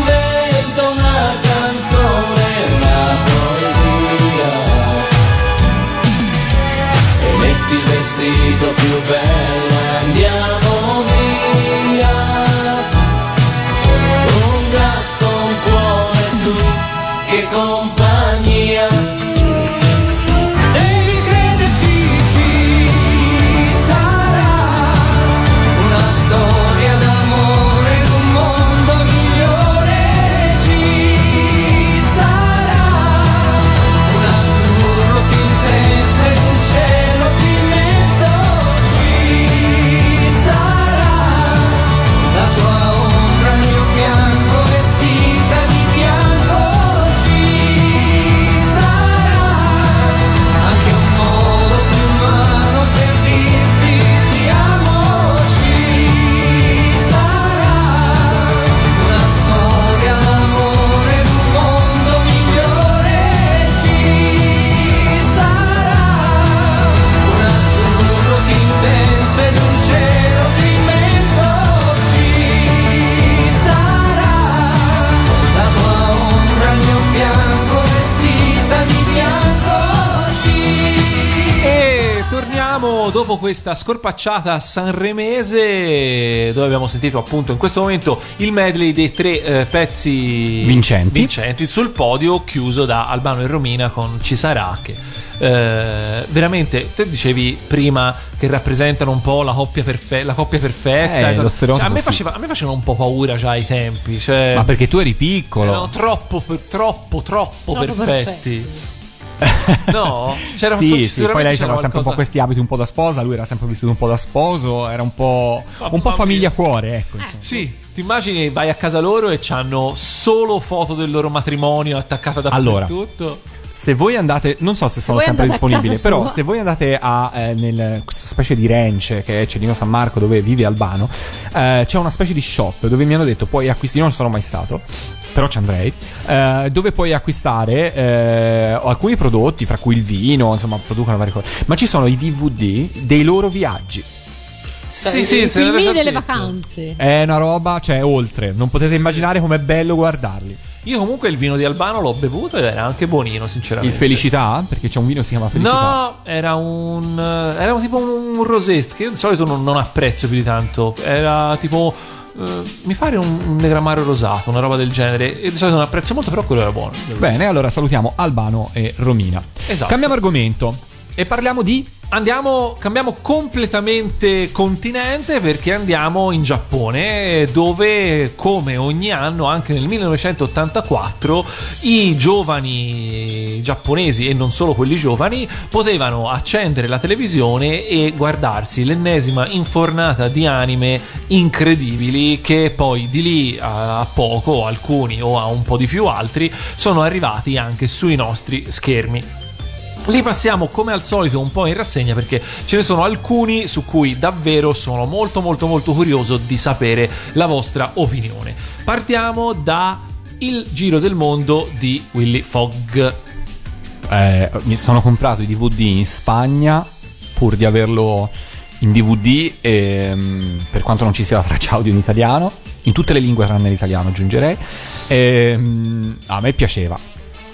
vestito più bello e andiamo via, un gatto, un cuore, tu che compagnia. Devi crederci, ci sarà una storia d'amore in un mondo migliore, ci sarà un azzurro più intenso e un cielo più dopo questa scorpacciata sanremese, dove abbiamo sentito appunto in questo momento il medley dei tre eh, pezzi vincenti. vincenti sul podio, chiuso da Albano e Romina con Ci sarà, che eh, veramente te dicevi prima che rappresentano un po' la coppia, perfe- la coppia perfetta, eh, lo cioè, a, me faceva, sì. a me faceva un po' paura già ai tempi, cioè, ma perché tu eri piccolo, erano troppo troppo troppo no, perfetti, perfetti. No, c'era sì, un so- sì, poi lei c'era sempre un po' questi abiti un po' da sposa, lui era sempre vestito un po' da sposo, era un po' ma, un po' famiglia mia. Cuore, ecco, insomma. Sì, ti immagini, vai a casa loro e c'hanno solo foto del loro matrimonio attaccata dappertutto. Allora, se voi andate, non so se sono se sempre disponibili, però se voi andate a eh, nel questa specie di ranch che è Cellino San Marco, dove vive Albano, eh, c'è una specie di shop dove mi hanno detto puoi acquistare, non sono mai stato, però ci andrei, eh, dove puoi acquistare eh, alcuni prodotti, fra cui il vino, insomma producono varie cose, ma ci sono i D V D dei loro viaggi. Sì, sì, i film delle vacanze. È una roba, cioè, oltre, non potete immaginare com'è bello guardarli. Io comunque il vino di Albano l'ho bevuto ed era anche buonino, sinceramente. Il Felicità? Perché c'è un vino che si chiama Felicità. No, era un era un, tipo un, un rosé, che io di solito non, non apprezzo più di tanto. Era tipo... Uh, mi pare un, un negramaro rosato, una roba del genere, e di solito non apprezzo molto, però quello era buono. Bene, allora salutiamo Albano e Romina. Esatto. Cambiamo argomento e parliamo di... Andiamo, cambiamo completamente continente, perché andiamo in Giappone, dove come ogni anno anche nel millenovecentottantaquattro i giovani giapponesi, e non solo quelli giovani, potevano accendere la televisione e guardarsi l'ennesima infornata di anime incredibili, che poi di lì a poco, alcuni o a un po' di più altri, sono arrivati anche sui nostri schermi. Li passiamo come al solito un po' in rassegna, perché ce ne sono alcuni su cui davvero sono molto molto molto curioso di sapere la vostra opinione. Partiamo da Il Giro del Mondo di Willy Fogg. Eh, mi sono comprato i D V D in Spagna pur di averlo in D V D, ehm, per quanto non ci sia la traccia audio in italiano, in tutte le lingue tranne l'italiano aggiungerei. Ehm, a me piaceva.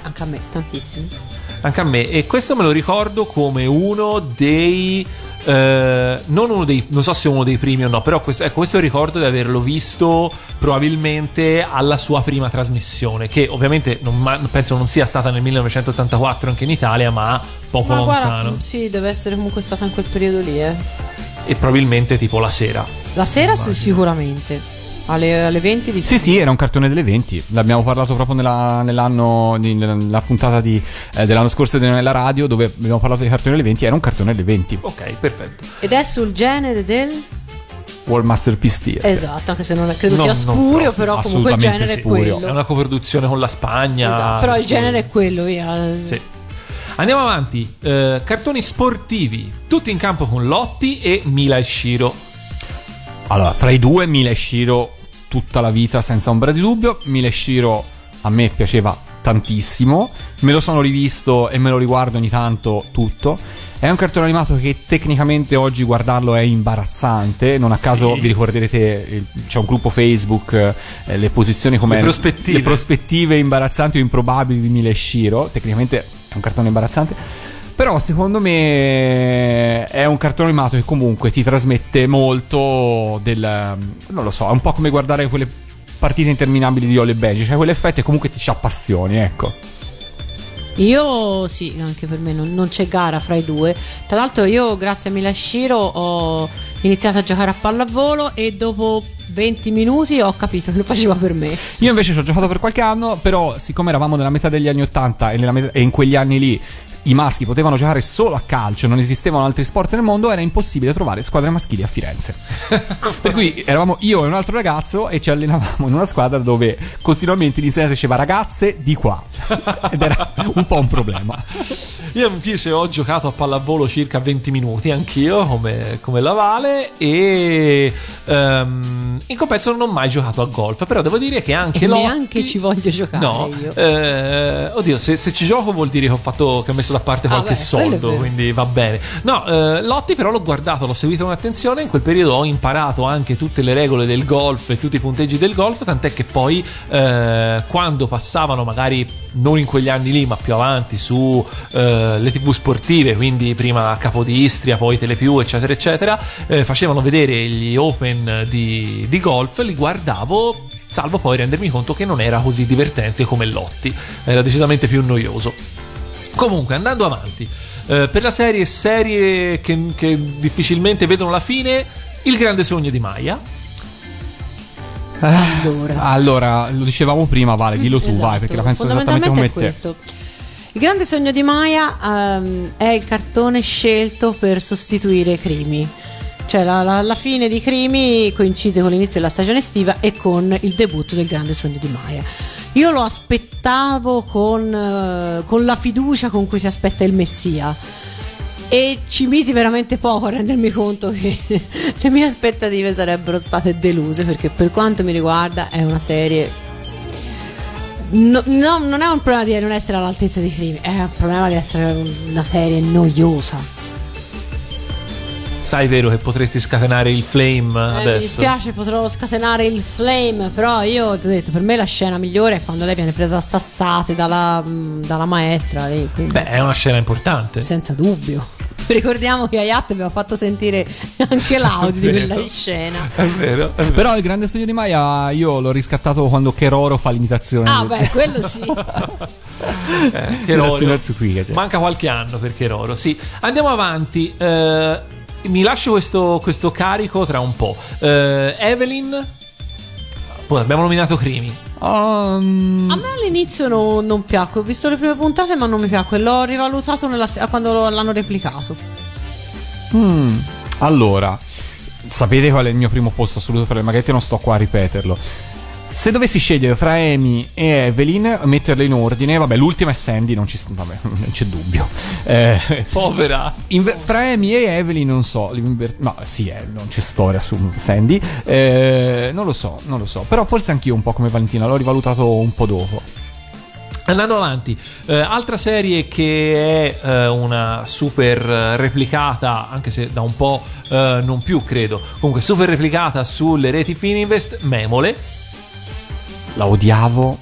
Anche a me, tantissimo. Anche a me, e questo me lo ricordo come uno dei eh, non uno dei non so se uno dei primi o no, però questo, ecco, questo ricordo di averlo visto probabilmente alla sua prima trasmissione, che ovviamente non, penso non sia stata nel millenovecentottantaquattro anche in Italia, ma poco ma lontano guarda, sì, deve essere comunque stata in quel periodo lì, eh e probabilmente tipo la sera. La sera sì, sicuramente. Alle, alle venti diciamo. Sì, sì, era un cartone delle venti. L'abbiamo parlato proprio nella, nell'anno di, nella puntata di, eh, dell'anno scorso nella radio, dove abbiamo parlato di cartone delle venti. Era un cartone delle venti. Ok, perfetto. Ed è sul genere del World Masterpiece Theater. Esatto, anche se non credo non, sia spurio, però comunque il genere sì. è quello. È una coproduzione con la Spagna. Esatto, però il genere è quello, via. Sì. Andiamo avanti. eh, Cartoni sportivi, tutti in campo con Lotti e Mila e Shiro. Allora, fra i due Mila e Shiro tutta la vita senza ombra di dubbio. Mila e Shiro a me piaceva tantissimo, me lo sono rivisto e me lo riguardo ogni tanto tutto. È un cartone animato che tecnicamente oggi guardarlo è imbarazzante. Non a caso sì. vi ricorderete, c'è un gruppo Facebook, eh, le posizioni come le prospettive. le prospettive imbarazzanti o improbabili di Mila e Shiro. Tecnicamente è un cartone imbarazzante, però secondo me è un cartone animato che comunque ti trasmette molto del, non lo so, è un po' come guardare quelle partite interminabili di Ole e Benji, cioè quell'effetto e comunque ti c'ha passioni, ecco. Io sì, anche per me non, non c'è gara fra i due. Tra l'altro io grazie a Mila e Shiro ho iniziato a giocare a pallavolo e dopo venti minuti ho capito che lo faceva per me. Io invece ci ho giocato per qualche anno, però siccome eravamo nella metà degli anni ottanta e, nella met- e in quegli anni lì i maschi potevano giocare solo a calcio, non esistevano altri sport nel mondo, era impossibile trovare squadre maschili a Firenze. Per cui eravamo io e un altro ragazzo e ci allenavamo in una squadra dove continuamente l'insegnante diceva "ragazze di qua" ed era un po' un problema. Io invece ho giocato a pallavolo circa venti minuti anch'io, come, come la Vale, e um, in compenso non ho mai giocato a golf, però devo dire che anche e Lotti neanche ci voglio giocare, no, io. Eh, oddio, se, se ci gioco vuol dire che ho fatto, che ho messo da parte qualche ah beh, soldo, quindi va bene. No, eh, Lotti però l'ho guardato, l'ho seguito con attenzione, in quel periodo ho imparato anche tutte le regole del golf e tutti i punteggi del golf, tant'è che poi eh, quando passavano magari non in quegli anni lì ma più avanti su eh, le tv sportive, quindi prima Capodistria, poi Telepiù eccetera eccetera, eh, facevano vedere gli open di, di golf, li guardavo, salvo poi rendermi conto che non era così divertente come Lotti, era decisamente più noioso. Comunque, andando avanti, eh, per la serie serie che, che difficilmente vedono la fine, Il grande sogno di Maya. Allora, allora lo dicevamo prima, Vale, dillo tu, esatto. Vai, perché la penso esattamente come è te. Questo. Il grande sogno di Maya um, è il cartone scelto per sostituire Crimi. Cioè la, la, la fine di Crimi coincise con l'inizio della stagione estiva e con il debutto del grande sogno di Maya. Io lo aspettavo con, eh, con la fiducia con cui si aspetta il Messia e ci misi veramente poco a rendermi conto che le mie aspettative sarebbero state deluse, perché per quanto mi riguarda è una serie, no, no, non è un problema di non essere all'altezza dei Crimi, è un problema di essere una serie noiosa. Sai, vero che potresti scatenare il flame eh, adesso? Mi dispiace, potrò scatenare il flame, però io ti ho detto, per me la scena migliore è quando lei viene presa a sassate dalla, dalla maestra lei, quindi... Beh, è una scena importante, senza dubbio. Ricordiamo che Hayat aveva fatto sentire anche l'audio di quella scena. È vero, è vero. Però il grande sogno di Maya io l'ho riscattato quando Keroro fa l'imitazione. Ah, beh, quello sì. eh, Keroro. Manca qualche anno per Keroro, sì. Andiamo avanti. Eh... Mi lascio questo, questo carico tra un po'. uh, Evelyn, poi abbiamo nominato Crimi. um... A me all'inizio no, non piacque. Ho visto le prime puntate ma non mi piacque. L'ho rivalutato nella, quando lo, l'hanno replicato. mm. Allora, sapete qual è il mio primo posto assoluto fra le maghette? Non sto qua a ripeterlo. Se dovessi scegliere fra Amy e Evelyn, metterle in ordine, vabbè, l'ultima è Sandy, non, ci, vabbè, non c'è dubbio. Eh, Povera. Inve- fra Amy e Evelyn, non so, no, sì, eh, non c'è storia su Sandy. Eh, non lo so, non lo so. Però forse anch'io un po' come Valentina, l'ho rivalutato un po' dopo. Andando avanti, eh, altra serie che è eh, una super replicata, anche se da un po' eh, non più credo, comunque super replicata sulle reti Fininvest, Memole. La odiavo.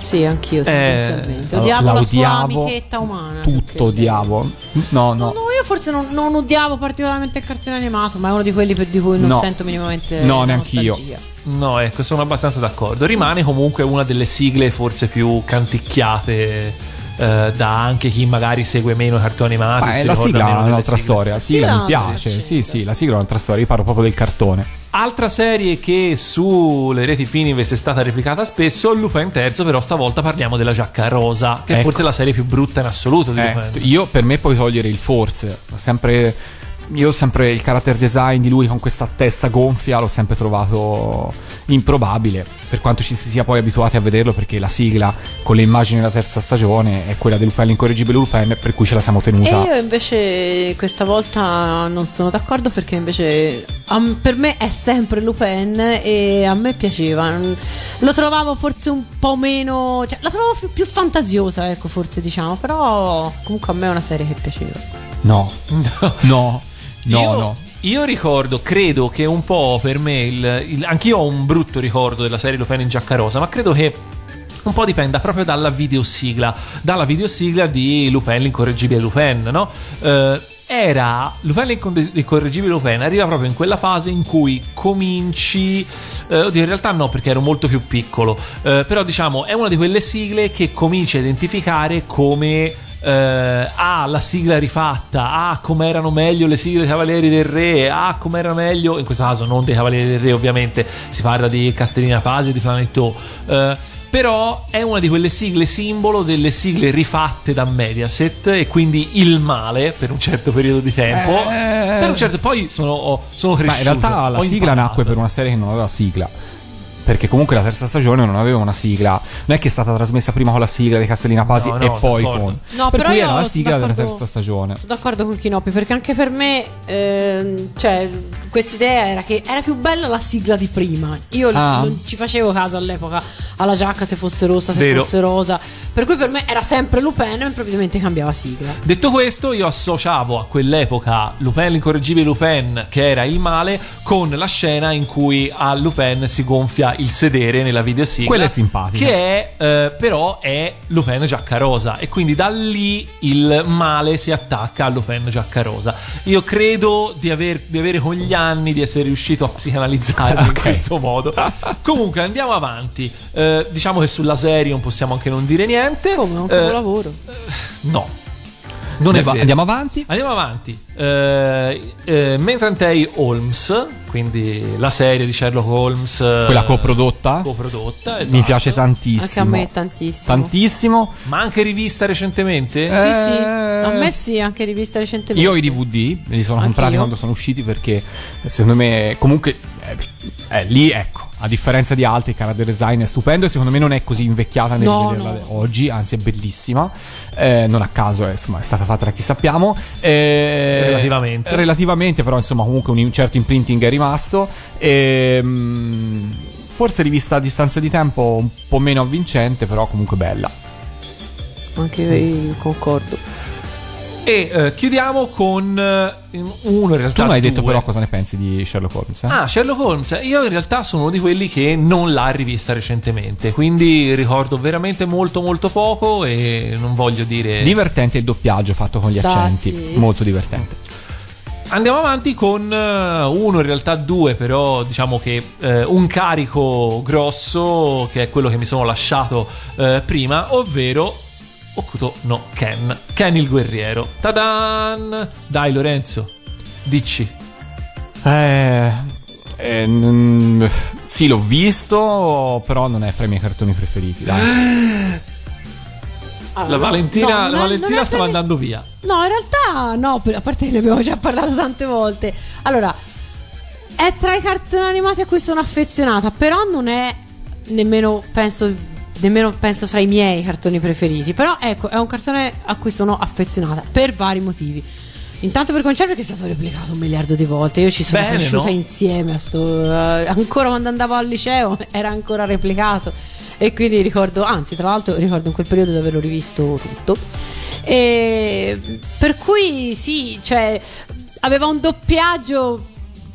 Sì, anch'io tendenzialmente. Eh, odiavo la, la odiavo, sua amichetta umana. Tutto odiavo. No, no. No, io forse non, non odiavo particolarmente il cartone animato, ma è uno di quelli per di cui non no. sento minimamente no, la nostalgia. No, neanch'io. No, ecco, sono abbastanza d'accordo. Rimane comunque una delle sigle forse più canticchiate eh, da anche chi magari segue meno i cartoni animati. Ma è la sigla, è un'altra storia. Sì, mi piace. Sì, sì, la sigla è un'altra storia. Io parlo proprio del cartone. Altra serie che sulle reti Fininvest è stata replicata spesso, Lupin terzo, però stavolta parliamo della Giacca Rosa, che ecco. è forse la serie più brutta in assoluto di eh, Lupin. Io, per me, puoi togliere il forse, sempre... Io sempre il character design di lui con questa testa gonfia l'ho sempre trovato improbabile, per quanto ci si sia poi abituati a vederlo, perché la sigla con le immagini della terza stagione è quella di Lupin l'incorreggibile Lupin, per cui ce la siamo tenuta. E io invece questa volta non sono d'accordo, perché invece um, per me è sempre Lupin e a me piaceva, lo trovavo forse un po' meno, cioè la trovavo più, più fantasiosa, ecco, forse, diciamo, però comunque a me è una serie che piaceva. No, no. No, io, no. Io ricordo, credo che un po' per me il, il, anch'io ho un brutto ricordo della serie Lupin in Giacca Rosa, ma credo che un po' dipenda proprio dalla videosigla, dalla videosigla di Lupin l'incorreggibile Lupin, no? Eh, era Lupin l'incorreggibile Lupin arriva proprio in quella fase in cui cominci, eh, oddio, in realtà no, perché ero molto più piccolo, eh, però diciamo è una di quelle sigle che cominci a identificare come Uh, ah, la sigla rifatta, ah, come erano meglio le sigle dei Cavalieri del Re, ah, come era meglio, in questo caso non dei Cavalieri del Re ovviamente, si parla di Castellina Pasi e di Planetò, uh, però è una di quelle sigle simbolo delle sigle rifatte da Mediaset, e quindi il male per un certo periodo di tempo, eh... per un certo poi sono, sono cresciuto. Ma in realtà la sigla imparato. Nacque per una serie che non aveva sigla, perché comunque la terza stagione non aveva una sigla, non è che è stata trasmessa prima con la sigla di Castellina Pasi no, no, e poi d'accordo. con no, per però cui io era la sigla della terza stagione. Sono d'accordo con Kinoppi, perché anche per me eh, cioè questa idea era che era più bella la sigla di prima. Io ah. non ci facevo caso all'epoca alla giacca se fosse rossa, se Vero. fosse rosa, per cui per me era sempre Lupin e improvvisamente cambiava sigla. Detto questo, io associavo a quell'epoca Lupin l'incorreggibile Lupin, che era il male, con la scena in cui a Lupin si gonfia il sedere nella videosigla. Quella è simpatica. Che è eh, però è Lupin Giacca Rosa, e quindi da lì il male si attacca a Lupin Giacca Rosa. Io credo di, aver, di avere con gli anni di essere riuscito a psicanalizzarlo okay. in questo modo. Comunque andiamo avanti, eh, diciamo che sulla serie non possiamo anche non dire niente. Come un capolavoro? Eh, no. Non va- andiamo avanti. Andiamo avanti. Eh, eh, Mentrantei Holmes, quindi la serie di Sherlock Holmes, quella coprodotta. Coprodotta, esatto. Mi piace tantissimo. Anche a me tantissimo. Tantissimo. Ma anche rivista recentemente? Eh... Sì, sì. A me sì, anche rivista recentemente. Io ho i D V D, me li sono Anch'io. comprati quando sono usciti, perché secondo me comunque eh, eh, lì ecco. A differenza di altri, il character design è stupendo e secondo me non è così invecchiata nel no, vederla no. oggi, anzi è bellissima, eh, non a caso è, insomma, è stata fatta da chi sappiamo, eh, relativamente. relativamente però insomma comunque un certo imprinting è rimasto, eh, forse rivista a distanza di tempo un po' meno avvincente, però comunque bella. Anche io concordo. E eh, chiudiamo con eh, uno in realtà. Tu non hai due. detto però cosa ne pensi di Sherlock Holmes? Eh? Ah, Sherlock Holmes, io in realtà sono uno di quelli che non l'ha rivista recentemente, quindi ricordo veramente molto molto poco e non voglio dire. Divertente il doppiaggio fatto con gli accenti, da, sì. molto divertente. Andiamo avanti con uno, in realtà due, però diciamo che eh, un carico grosso, che è quello che mi sono lasciato eh, prima, ovvero Hokuto no Ken, Ken il guerriero. Tadan! Dai Lorenzo, dici. Eh, eh n- sì, l'ho visto, però non è fra i miei cartoni preferiti, dai. Allora, la Valentina, no, la Valentina stava primi... andando via. No, in realtà no, a parte che ne abbiamo già parlato tante volte. Allora, è tra i cartoni animati a cui sono affezionata, però non è nemmeno penso nemmeno penso tra i miei cartoni preferiti, però ecco, è un cartone a cui sono affezionata per vari motivi. Intanto per cominciare, perché è stato replicato un miliardo di volte, io ci sono Bene, cresciuta no? insieme a sto, uh, ancora quando andavo al liceo era ancora replicato, e quindi ricordo, anzi tra l'altro ricordo in quel periodo di averlo rivisto tutto, e per cui sì, cioè aveva un doppiaggio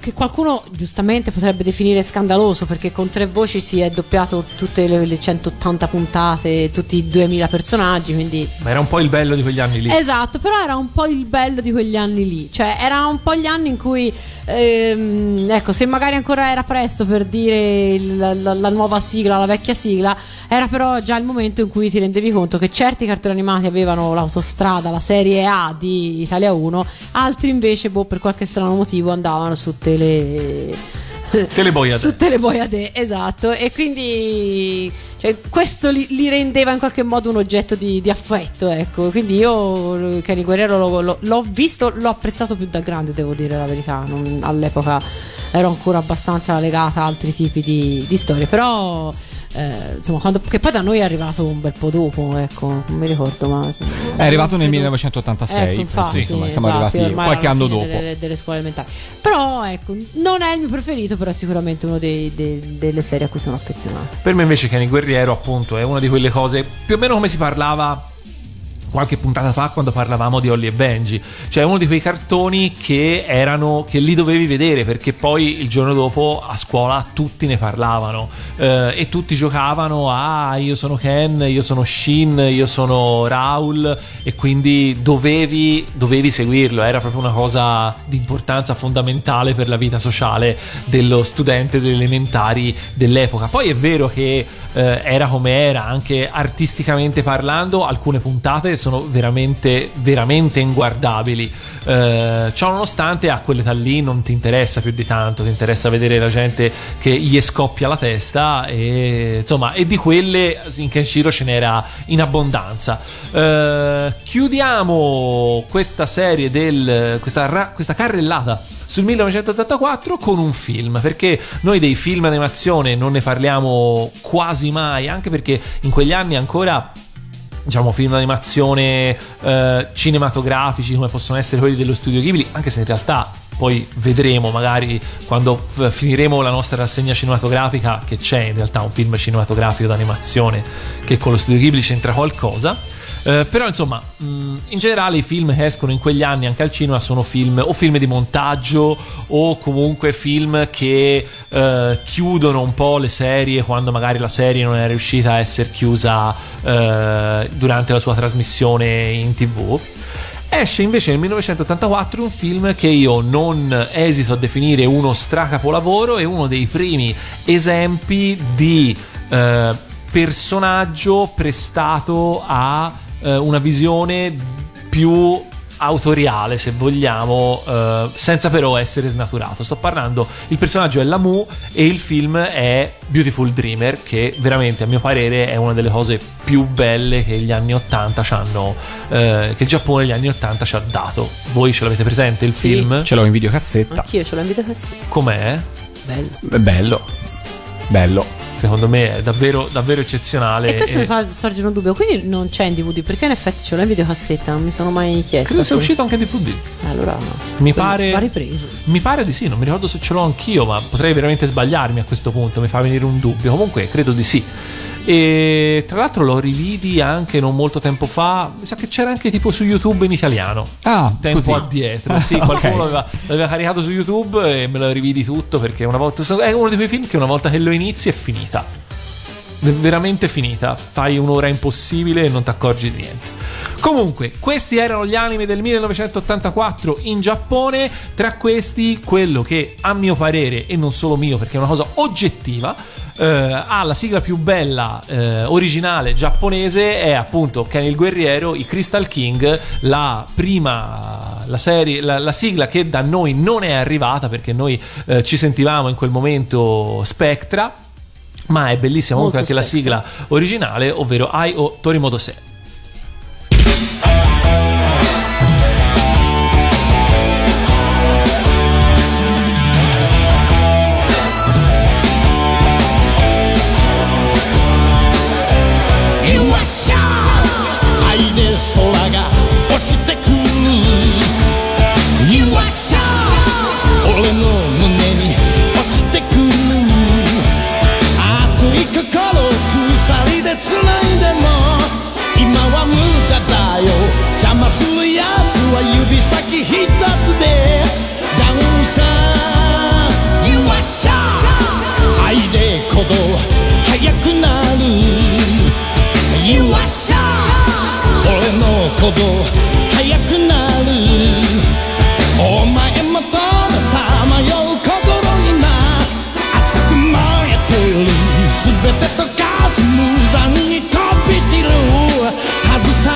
che qualcuno giustamente potrebbe definire scandaloso, perché con tre voci si è doppiato tutte le, le centottanta puntate, tutti i duemila personaggi, quindi... Ma era un po' il bello di quegli anni lì. Esatto, però era un po' il bello di quegli anni lì, cioè era un po' gli anni in cui ehm, ecco, se magari ancora era presto per dire il, la, la nuova sigla, la vecchia sigla, era però già il momento in cui ti rendevi conto che certi cartoni animati avevano l'autostrada, la serie A di Italia uno, altri invece boh, per qualche strano motivo andavano su tele Teleboy su Teleboy Ade, esatto, e quindi cioè, questo li, li rendeva in qualche modo un oggetto di, di affetto, ecco. Quindi io Cani Guerriero lo, lo, l'ho visto, l'ho apprezzato più da grande, devo dire la verità. Non, all'epoca ero ancora abbastanza legata a altri tipi di, di storie, però eh, insomma, quando, che poi da noi è arrivato un bel po' dopo, ecco, non mi ricordo, ma è arrivato nel millenovecentottantasei, ecco, infatti, sì, insomma, esatto, siamo arrivati qualche anno dopo delle, delle scuole elementari. Però ecco, non è il mio preferito, però è sicuramente uno dei, dei, delle serie a cui sono affezionato. Per me invece Cani Guerriero, appunto, è una di quelle cose più o meno come si parlava qualche puntata fa quando parlavamo di Holly e Benji, cioè uno di quei cartoni che erano, che li dovevi vedere perché poi il giorno dopo a scuola tutti ne parlavano, eh, e tutti giocavano a io sono Ken, io sono Shin, io sono Raul, e quindi dovevi, dovevi seguirlo, era proprio una cosa di importanza fondamentale per la vita sociale dello studente delle elementari dell'epoca. Poi è vero che eh, era come era anche artisticamente parlando, alcune puntate sono veramente veramente inguardabili, eh, ciò nonostante a quell'età lì non ti interessa più di tanto, ti interessa vedere la gente che gli scoppia la testa, e insomma, e di quelle in Kenshiro ce n'era in abbondanza. Eh, chiudiamo questa serie del questa, ra, questa carrellata sul millenovecentottantaquattro con un film, perché noi dei film animazione non ne parliamo quasi mai, anche perché in quegli anni ancora, diciamo, film d'animazione eh, cinematografici come possono essere quelli dello studio Ghibli, anche se in realtà poi vedremo magari quando f- finiremo la nostra rassegna cinematografica che c'è in realtà un film cinematografico d'animazione che con lo studio Ghibli c'entra qualcosa. Eh, però insomma, mh, in generale i film che escono in quegli anni anche al cinema sono film o film di montaggio o comunque film che eh, chiudono un po' le serie quando magari la serie non è riuscita a essere chiusa eh, durante la sua trasmissione in tivù. Esce invece nel millenovecentottantaquattro un film che io non esito a definire uno stracapolavoro, è uno dei primi esempi di eh, personaggio prestato a una visione più autoriale, se vogliamo, eh, senza però essere snaturato. Sto parlando, il personaggio è Lamu e il film è Beautiful Dreamer, che veramente a mio parere è una delle cose più belle che gli anni ottanta ci hanno eh, che il Giappone gli anni ottanta ci ha dato. Voi ce l'avete presente il sì. film? Ce l'ho in videocassetta. Anch'io ce l'ho in videocassetta. Com'è? Bello. Bello. Bello, secondo me è davvero davvero eccezionale. E questo e... mi fa sorgere un dubbio, quindi non c'è in D V D, perché in effetti ce l'ho in videocassetta, non mi sono mai chiesto. Credo sia uscito anche in D V D. Allora no. Mi pare va ripreso. Mi pare di sì, non mi ricordo se ce l'ho anch'io, ma potrei veramente sbagliarmi a questo punto, mi fa venire un dubbio. Comunque credo di sì. E tra l'altro lo rividi anche non molto tempo fa, mi sa che c'era anche tipo su YouTube in italiano. Ah, tempo così. Addietro, sì, qualcuno okay. l'aveva, l'aveva caricato su YouTube e me lo rividi tutto, perché una volta è uno di quei film che una volta che lo inizi è finita, è veramente finita, fai un'ora impossibile e non ti accorgi di niente. Comunque, questi erano gli anime del millenovecentottantaquattro in Giappone. Tra questi, quello che a mio parere, e non solo mio perché è una cosa oggettiva, eh, ha la sigla più bella eh, originale giapponese è appunto Cani il Guerriero, i Crystal King, la prima la serie, la, la sigla che da noi non è arrivata perché noi eh, ci sentivamo in quel momento Spectra, ma è bellissima molto anche Spectra. La sigla originale, ovvero Ai o Torimodo Se. るほど速くなる You are sharp 俺の鼓動速くなるお前もたださまよう心にな熱く燃えている全て溶かす無残に飛び散るはずさ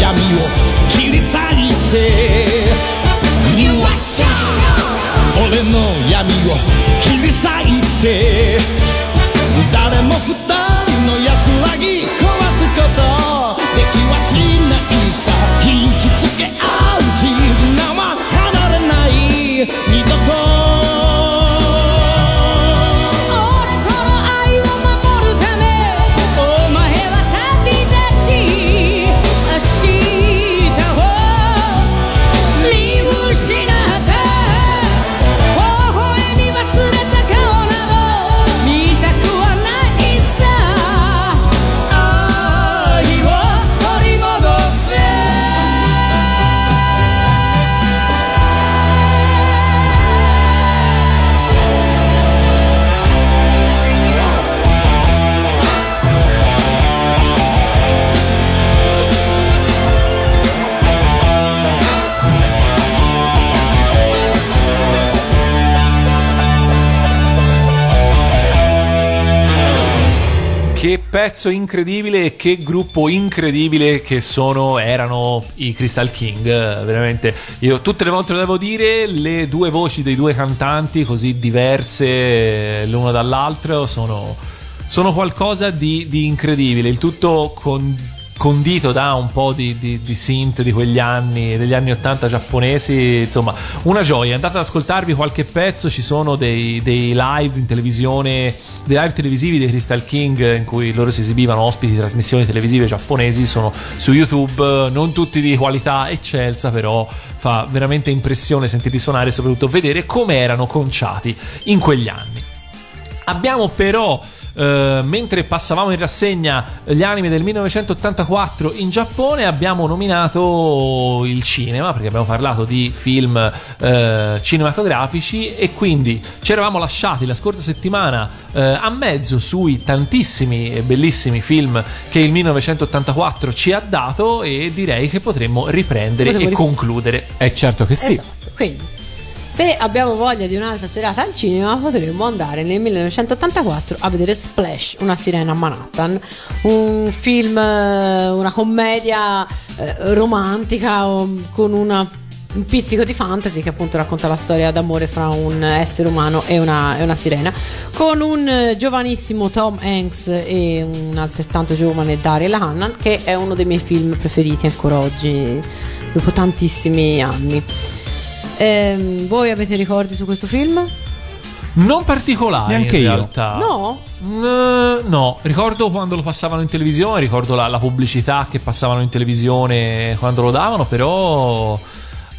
闇を切り裂いて誰も二人の安らぎ壊すことできはしないさ引きつけ合う絆は離れない二度とChe pezzo incredibile e che gruppo incredibile che sono, erano i Crystal King, veramente. Io tutte le volte lo devo dire, le due voci dei due cantanti così diverse l'uno dall'altro sono, sono qualcosa di, di incredibile, il tutto con, condito da un po' di, di, di synth di quegli anni, degli anni ottanta giapponesi, insomma una gioia. Andate ad ascoltarvi qualche pezzo, ci sono dei, dei live in televisione, dei live televisivi dei Crystal King in cui loro si esibivano ospiti di trasmissioni televisive giapponesi, sono su YouTube, non tutti di qualità eccelsa, però fa veramente impressione sentirli suonare e soprattutto vedere come erano conciati in quegli anni. Abbiamo però Uh, mentre passavamo in rassegna gli anime del millenovecentottantaquattro in Giappone, abbiamo nominato il cinema perché abbiamo parlato di film uh, cinematografici e quindi ci eravamo lasciati la scorsa settimana uh, a mezzo sui tantissimi e bellissimi film che il millenovecentottantaquattro ci ha dato e direi che potremmo riprendere Potremmo e rip- concludere. È certo che sì. Esatto, quindi se abbiamo voglia di un'altra serata al cinema potremmo andare nel millenovecentottantaquattro a vedere Splash, una sirena a Manhattan, un film, una commedia romantica con una, un pizzico di fantasy che appunto racconta la storia d'amore fra un essere umano e una, e una sirena, con un giovanissimo Tom Hanks e un altrettanto giovane Daryl Hannah, che è uno dei miei film preferiti ancora oggi dopo tantissimi anni. Eh, voi avete ricordi su questo film? Non particolari. Neanche in realtà. Io. No? Mm, no, ricordo quando lo passavano in televisione, ricordo la, la pubblicità che passavano in televisione quando lo davano, però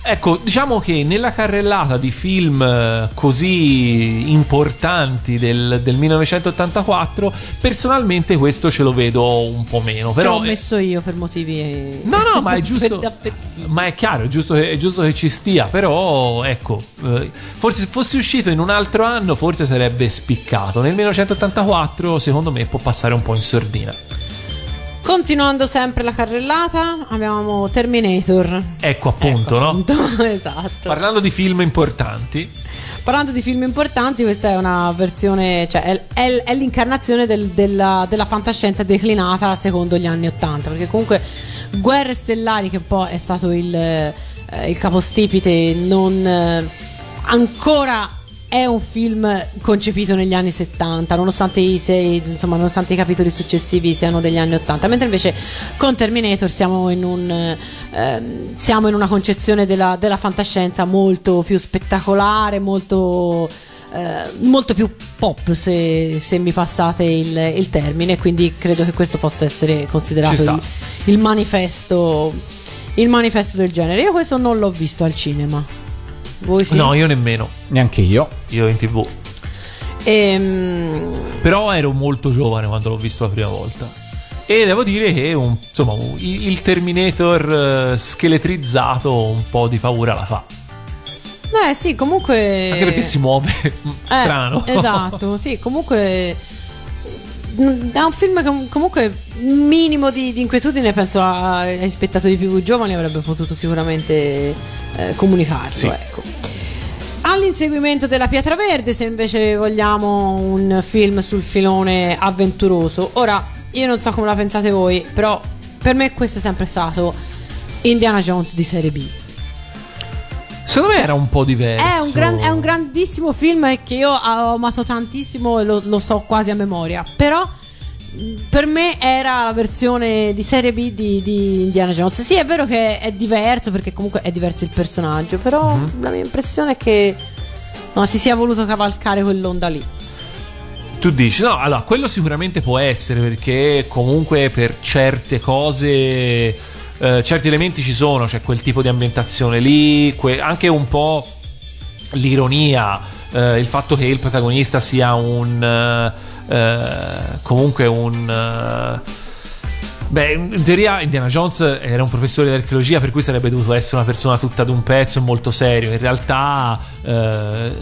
ecco, diciamo che nella carrellata di film così importanti del, del millenovecentottantaquattro, personalmente questo ce lo vedo un po' meno. Però ce l'ho è... messo io per motivi. No, no, ma è giusto. Ma è chiaro, è giusto, che, è giusto che ci stia. Però, ecco, eh, forse se fosse uscito in un altro anno, forse sarebbe spiccato. Nel millenovecentottantaquattro, secondo me, può passare un po' in sordina. Continuando sempre la carrellata, abbiamo Terminator. Ecco appunto, ecco, no? Appunto, esatto. Parlando di film importanti. Parlando di film importanti, questa è una versione, cioè è, è, è l'incarnazione del, della, della fantascienza declinata secondo gli anni Ottanta, perché comunque Guerre Stellari, che poi è stato il, eh, il capostipite non eh, ancora è un film concepito negli anni settanta, nonostante i, sei, insomma, nonostante i capitoli successivi siano degli anni ottanta, mentre invece con Terminator siamo in un ehm, siamo in una concezione della, della fantascienza molto più spettacolare, molto eh, molto più pop, se, se mi passate il, il termine, quindi credo che questo possa essere considerato il, il manifesto il manifesto del genere. Io questo non l'ho visto al cinema. Voi sì? No, io nemmeno. Neanche io. Io in tv. Ehm... Però ero molto giovane quando l'ho visto la prima volta. E devo dire che un, insomma, un, il Terminator uh, scheletrizzato un po' di paura la fa. Beh sì, comunque. Anche perché si muove eh, strano. Esatto, sì, comunque è un film che comunque minimo di, di inquietudine penso a, ai spettatori più giovani avrebbe potuto sicuramente eh, comunicarlo, sì. Ecco. All'inseguimento della Pietra Verde, se invece vogliamo un film sul filone avventuroso, ora io non so come la pensate voi, però per me questo è sempre stato Indiana Jones di serie B. Secondo me era un po' diverso. È un, gran, è un grandissimo film che io ho amato tantissimo e lo, lo so quasi a memoria. Però per me era la versione di serie B di, di Indiana Jones. Sì, è vero che è diverso, perché comunque è diverso il personaggio. Però mm-hmm. la mia impressione è che no, si sia voluto cavalcare quell'onda lì. Tu dici, no, allora quello sicuramente può essere, perché comunque per certe cose... Uh, certi elementi ci sono, c'è cioè quel tipo di ambientazione lì, que- anche un po' l'ironia, uh, il fatto che il protagonista sia un uh, uh, comunque un uh, beh, in teoria Indiana Jones era un professore di archeologia, per cui sarebbe dovuto essere una persona tutta d'un pezzo e molto serio, in realtà uh,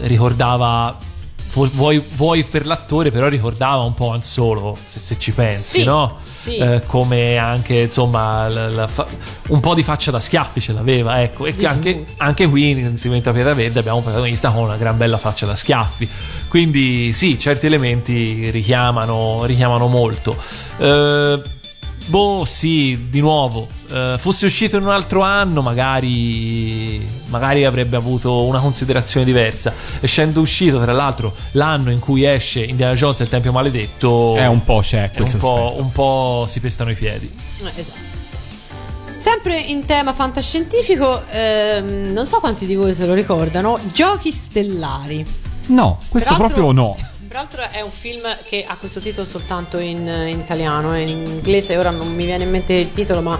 ricordava Vuoi, vuoi per l'attore, però ricordava un po' Han Solo, se, se ci pensi, sì, no? Sì. Eh, come anche insomma la, la fa- un po' di faccia da schiaffi ce l'aveva, ecco. E anche, anche qui in Inseguimento a Pietra Verde abbiamo un protagonista con una gran bella faccia da schiaffi, quindi sì, certi elementi richiamano, richiamano molto. Eh, boh, sì, di nuovo, eh, fosse uscito in un altro anno magari magari avrebbe avuto una considerazione diversa, essendo uscito tra l'altro l'anno in cui esce Indiana Jones e il Tempio Maledetto, è un po' c'è questo, un po', un po' si pestano i piedi. Esatto. Sempre in tema fantascientifico, ehm, non so quanti di voi se lo ricordano, Giochi Stellari. No, questo proprio no. Tra l'altro è un film che ha questo titolo soltanto in, in italiano e in inglese, ora non mi viene in mente il titolo, ma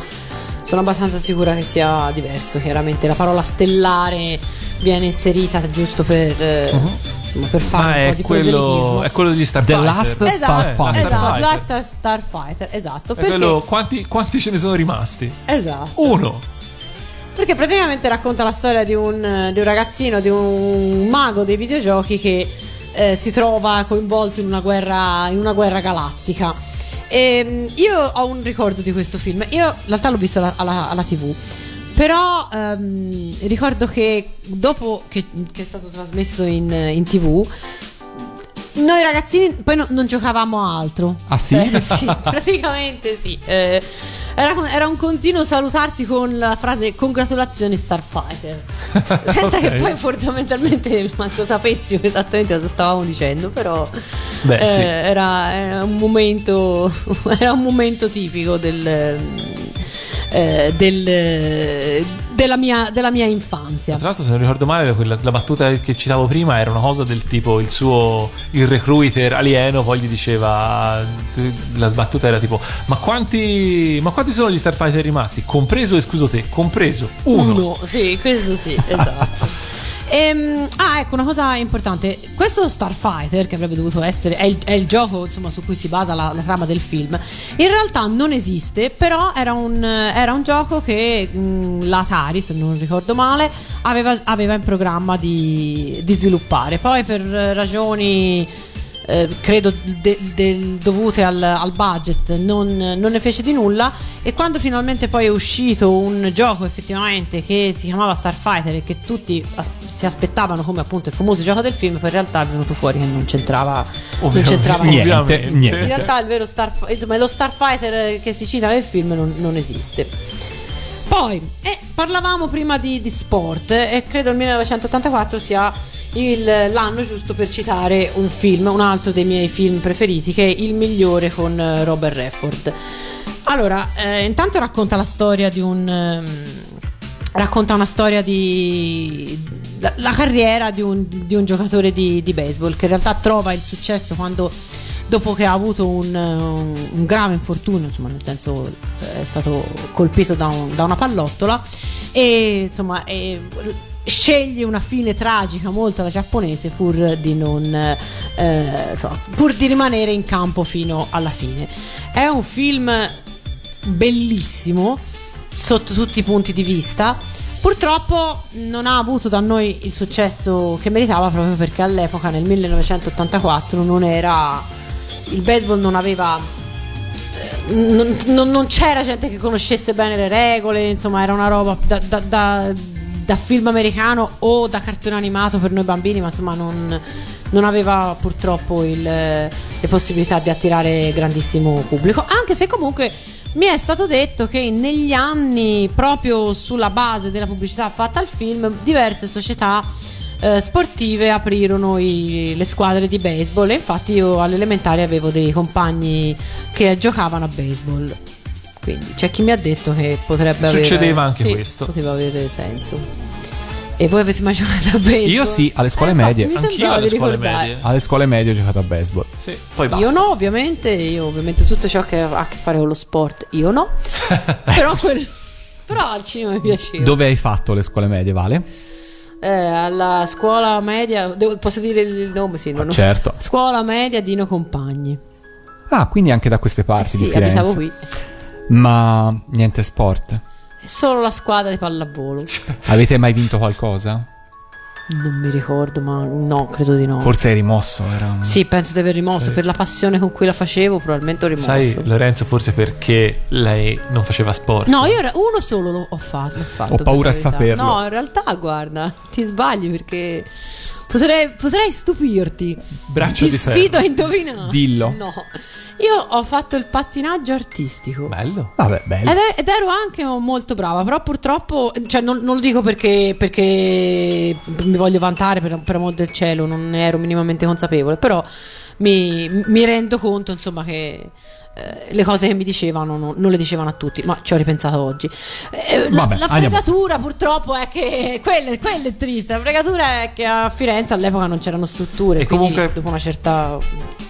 sono abbastanza sicura che sia diverso. Chiaramente la parola stellare viene inserita giusto per, uh-huh. per fare ma un po' di quello, è quello degli Starfighter. The Last Starfighter. Esatto, Last Starfighter, esatto. Perché... quello, quanti, quanti ce ne sono rimasti? Esatto. Uno. Perché praticamente racconta la storia di un, di un ragazzino, di un mago dei videogiochi che... Eh, si trova coinvolto in una guerra in una guerra galattica. E io ho un ricordo di questo film, io in realtà l'ho visto alla, alla, alla tv, però ehm, ricordo che dopo che, che è stato trasmesso in, in tv, noi ragazzini poi no, non giocavamo a altro. Ah sì? Eh, sì, praticamente sì, eh, era, era un continuo salutarsi con la frase "congratulazioni Starfighter", senza okay. che poi fondamentalmente manco sapessimo esattamente cosa stavamo dicendo, però Beh, eh, sì. era, era un momento era un momento tipico del eh, del della mia, della mia infanzia. Tra l'altro, se non ricordo male, quella, la battuta che citavo prima era una cosa del tipo, il suo il recruiter alieno poi gli diceva, la battuta era tipo ma quanti ma quanti sono gli Starfighter rimasti? Compreso, escluso te, compreso uno. Uno, sì, questo sì, esatto. Ehm, ah, ecco una cosa importante. Questo Starfighter, che avrebbe dovuto essere, è il, è il gioco insomma su cui si basa la, la trama del film, in realtà non esiste, però era un, era un gioco che mh, l'Atari, se non ricordo male, aveva, aveva in programma di, di sviluppare. Poi per ragioni eh, credo de, de, dovute al, al budget non, non ne fece di nulla, e quando finalmente poi è uscito un gioco effettivamente che si chiamava Starfighter e che tutti as- si aspettavano come appunto il famoso gioco del film, poi in realtà è venuto fuori che non c'entrava, non c'entrava niente, niente. In realtà il vero Starf- insomma, lo Starfighter che si cita nel film non, non esiste. Poi eh, parlavamo prima di, di sport, e credo il millenovecentottantaquattro sia il, l'anno giusto per citare un film, un altro dei miei film preferiti, che è Il migliore con Robert Redford. Allora, eh, intanto racconta la storia di un... Um, racconta una storia di la, la carriera di un, di un giocatore di, di baseball che in realtà trova il successo quando, dopo che ha avuto un, un, un grave infortunio, insomma, nel senso è stato colpito da, un, da una pallottola e insomma è, sceglie una fine tragica molto alla giapponese pur di non eh, insomma, pur di rimanere in campo fino alla fine. È un film bellissimo sotto tutti i punti di vista. Purtroppo non ha avuto da noi il successo che meritava, proprio perché all'epoca, nel millenovecentottantaquattro, non era il baseball, non aveva non, non, non c'era gente che conoscesse bene le regole, insomma era una roba da, da, da, da film americano o da cartone animato per noi bambini, ma insomma non, non aveva purtroppo il, le possibilità di attirare grandissimo pubblico, anche se comunque mi è stato detto che negli anni, proprio sulla base della pubblicità fatta al film, diverse società eh, sportive aprirono i, le squadre di baseball, e infatti io all'elementare avevo dei compagni che giocavano a baseball, quindi c'è chi mi ha detto che potrebbe succedeva avere, anche sì, questo poteva avere senso. E voi avete mai giocato a baseball? Io sì, alle scuole eh, medie. Anch'io alle scuole medie. Alle scuole medie ho giocato a baseball. Sì. Poi basta. Io no, ovviamente, io ovviamente tutto ciò che ha a che fare con lo sport, io no. Però, quel, però al cinema mi piaceva. Dove hai fatto le scuole medie, Vale? Eh, alla scuola media, devo, posso dire il nome? Sì, non ah, certo. Scuola media Dino Compagni. Ah, quindi anche da queste parti eh di sì, Firenze. Abitavo qui. Ma niente sport. Solo la squadra di pallavolo. Avete mai vinto qualcosa? Non mi ricordo, ma no, credo di no. Forse hai rimosso? Era un... Sì, penso di aver rimosso. Sai... Per la passione con cui la facevo, probabilmente ho rimosso. Sai, Lorenzo, forse perché lei non faceva sport? No, io era uno solo l'ho fatto. L'ho fatto ho paura a saperlo. No, in realtà, guarda, ti sbagli perché potrei, potrei stupirti. Braccio ti di ferro. Ti sfido a indovinare. Dillo. No. Io ho fatto il pattinaggio artistico. Bello. Vabbè, bello. Ed, è, ed ero anche molto brava. Però purtroppo, cioè, non, non lo dico perché, perché mi voglio vantare, per, per amor del cielo, non ne ero minimamente consapevole. Però mi, mi rendo conto, insomma, che eh, le cose che mi dicevano non, non le dicevano a tutti. Ma ci ho ripensato oggi. eh, Vabbè, la, la fregatura purtroppo è che quella, quella è triste. La fregatura è che a Firenze all'epoca non c'erano strutture e quindi comunque... dopo una certa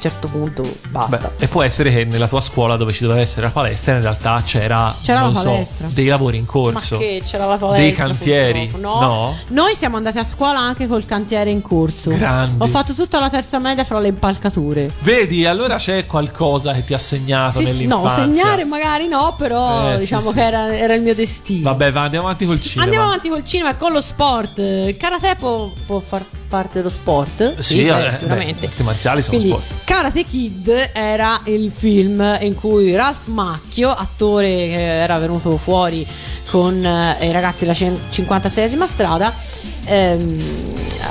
certo punto basta. Beh, può essere che nella tua scuola, dove ci doveva essere la palestra, in realtà c'era, c'era non la palestra. So, dei lavori in corso. Ma che c'era la palestra? Dei cantieri. No. no. Noi siamo andati a scuola anche col cantiere in corso. Grandi. Ho fatto tutta la terza media fra le impalcature. Vedi, allora c'è qualcosa che ti ha segnato sì, nell'infanzia. No, segnare magari no, però eh, diciamo sì, che sì. Era, era il mio destino. Vabbè, va, andiamo avanti col cinema. Andiamo avanti col cinema e con lo sport. Il karate può, può far parte dello sport? Sì, sì eh, sicuramente. Beh, i marziali sono quindi, sport. Karate Kid era il film in cui Ralph Macchio, attore che era venuto fuori con eh, i ragazzi della cinquantaseiesima strada, ehm,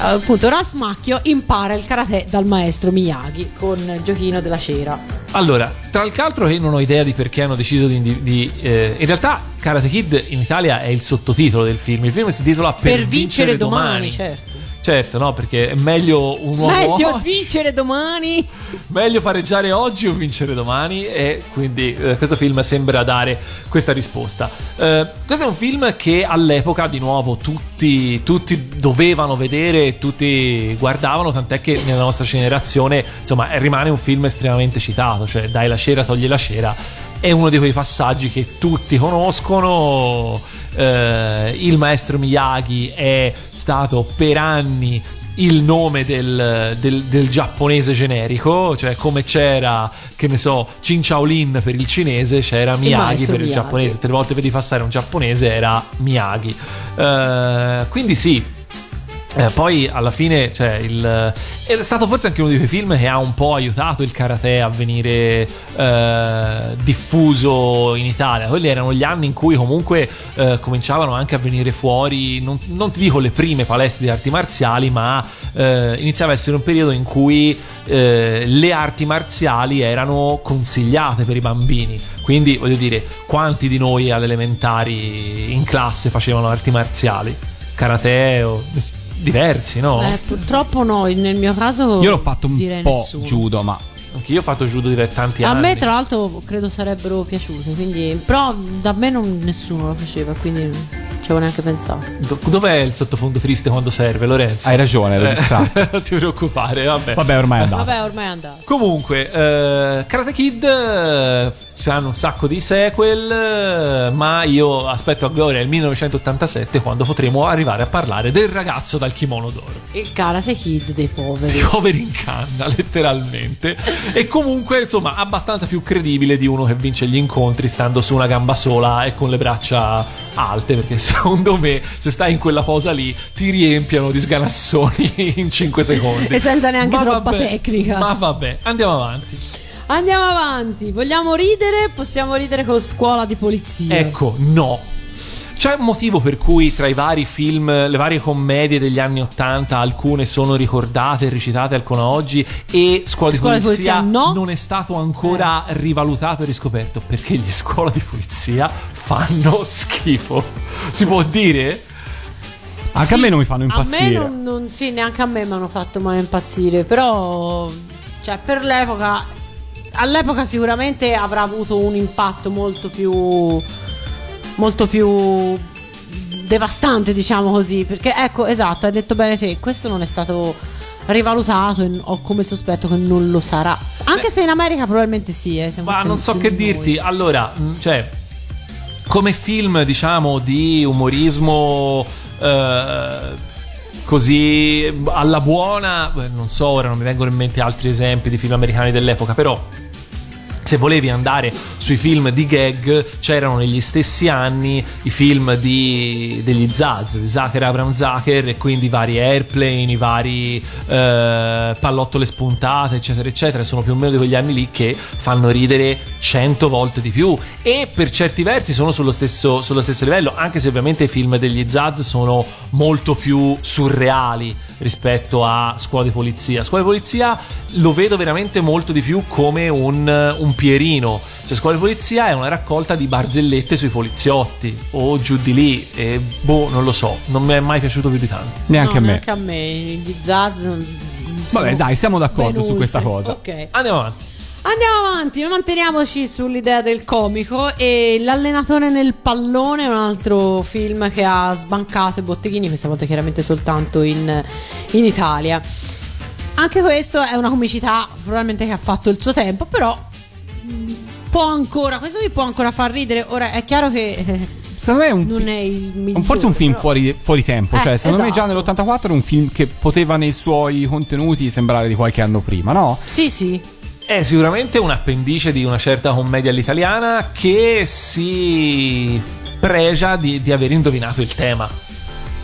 appunto Ralph Macchio impara il karate dal maestro Miyagi con il giochino della cera. Allora, tra l'altro che non ho idea di perché hanno deciso di... di, di eh, in realtà Karate Kid in Italia è il sottotitolo del film. Il film si titola Per, per vincere, vincere domani, domani certo. Certo, no, perché è meglio un uomo meglio vincere domani meglio pareggiare oggi o vincere domani, e quindi eh, questo film sembra dare questa risposta. Eh, questo è un film che all'epoca, di nuovo, tutti tutti dovevano vedere, tutti guardavano, tant'è che nella nostra generazione, insomma, rimane un film estremamente citato, cioè Dai la cera, togli la cera è uno di quei passaggi che tutti conoscono. Uh, il maestro Miyagi è stato per anni il nome del, del, del giapponese generico, cioè come c'era, che ne so, Chin Shaolin per il cinese, c'era Miyagi il per il Miyagi. Giapponese, tre volte vedi passare un giapponese, era Miyagi. Uh, quindi sì, eh, poi alla fine, cioè, il, è stato forse anche uno di quei film che ha un po' aiutato il karate a venire eh, diffuso in Italia. Quelli erano gli anni in cui comunque eh, cominciavano anche a venire fuori, non, non ti dico le prime palestre di arti marziali, ma eh, iniziava a essere un periodo in cui eh, le arti marziali erano consigliate per i bambini. Quindi, voglio dire, quanti di noi alle elementari in classe facevano arti marziali? Karate o... diversi, no? Eh, purtroppo no, nel mio caso io l'ho fatto un po' nessuno. Judo, ma anche io ho fatto judo per tanti a anni. A me tra l'altro credo sarebbero piaciute, quindi però da me non nessuno lo faceva, quindi non ci avevo neanche pensato. Do- dov'è il sottofondo triste quando serve, Lorenzo? Hai ragione, eh. Non ti preoccupare, vabbè. Vabbè, ormai è andato. Vabbè, ormai è andato. Comunque, eh, Karate Kid ci hanno un sacco di sequel, ma io aspetto a gloria il millenovecentottantasette quando potremo arrivare a parlare del ragazzo dal kimono d'oro. Il Karate Kid dei poveri. I poveri in canna, letteralmente. E comunque insomma abbastanza più credibile di uno che vince gli incontri stando su una gamba sola e con le braccia alte, perché secondo me se stai in quella posa lì ti riempiono di sganassoni in cinque secondi e senza neanche ma troppa vabbè, tecnica. Ma vabbè, andiamo avanti. Andiamo avanti, vogliamo ridere? Possiamo ridere con Scuola di Polizia. Ecco, no. C'è un motivo per cui tra i vari film, le varie commedie degli anni ottanta, alcune sono ricordate e recitate ancora oggi, e Scuola di Scuola Polizia, di polizia no. non è stato ancora eh. rivalutato e riscoperto, perché gli Scuola di Polizia fanno schifo. Si può dire? Anche sì, a me non mi fanno impazzire. A me non, non sì, neanche a me mi hanno fatto mai impazzire, però cioè per l'epoca, all'epoca sicuramente avrà avuto un impatto molto più molto più devastante, diciamo così, perché ecco, esatto, hai detto bene te, questo non è stato rivalutato e ho come il sospetto che non lo sarà, anche Beh, se in America probabilmente sì, eh, ma non so che dirti, noi. Allora, cioè come film, diciamo, di umorismo eh, così alla buona, non so, ora non mi vengono in mente altri esempi di film americani dell'epoca, però se volevi andare sui film di gag c'erano negli stessi anni i film di, degli Zaz, di Zucchero, Abraham Zucker, e quindi i vari Airplane, i vari eh, pallottole spuntate, eccetera eccetera, sono più o meno di quegli anni lì, che fanno ridere cento volte di più e per certi versi sono sullo stesso, sullo stesso livello, anche se ovviamente i film degli Zaz sono molto più surreali rispetto a Scuola di Polizia. Scuola di Polizia lo vedo veramente molto di più come un, un Pierino, cioè Scuola di Polizia è una raccolta di barzellette sui poliziotti o giù di lì, e boh, non lo so, non mi è mai piaciuto più di tanto. Neanche no, a me. Neanche a me, gli Zaz. Vabbè, dai, siamo d'accordo venute. Su questa cosa. Okay. Andiamo avanti. Andiamo avanti, manteniamoci sull'idea del comico, e L'allenatore nel pallone è un altro film che ha sbancato i botteghini, questa volta chiaramente soltanto in, in Italia. Anche questo è una comicità probabilmente che ha fatto il suo tempo, però può ancora, questo vi può ancora far ridere. Ora è chiaro che... secondo me è un non fi- è il migliore, forse un film però... fuori, fuori tempo, eh, cioè secondo esatto. me già nell'ottantaquattro è un film che poteva nei suoi contenuti sembrare di qualche anno prima, no? Sì, sì. È sicuramente un'appendice di una certa commedia all'italiana che si pregia di, di aver indovinato il tema.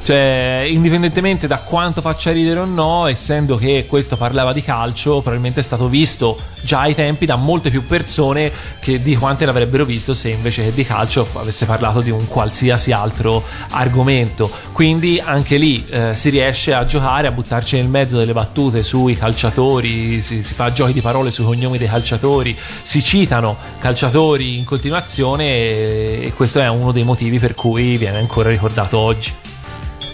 Cioè, indipendentemente da quanto faccia ridere o no, essendo che questo parlava di calcio, probabilmente è stato visto già ai tempi da molte più persone che di quante l'avrebbero visto se invece che di calcio avesse parlato di un qualsiasi altro argomento. Quindi anche lì eh, si riesce a giocare, a buttarci nel mezzo delle battute sui calciatori, si, si fa giochi di parole sui cognomi dei calciatori, si citano calciatori in continuazione, e, e questo è uno dei motivi per cui viene ancora ricordato oggi.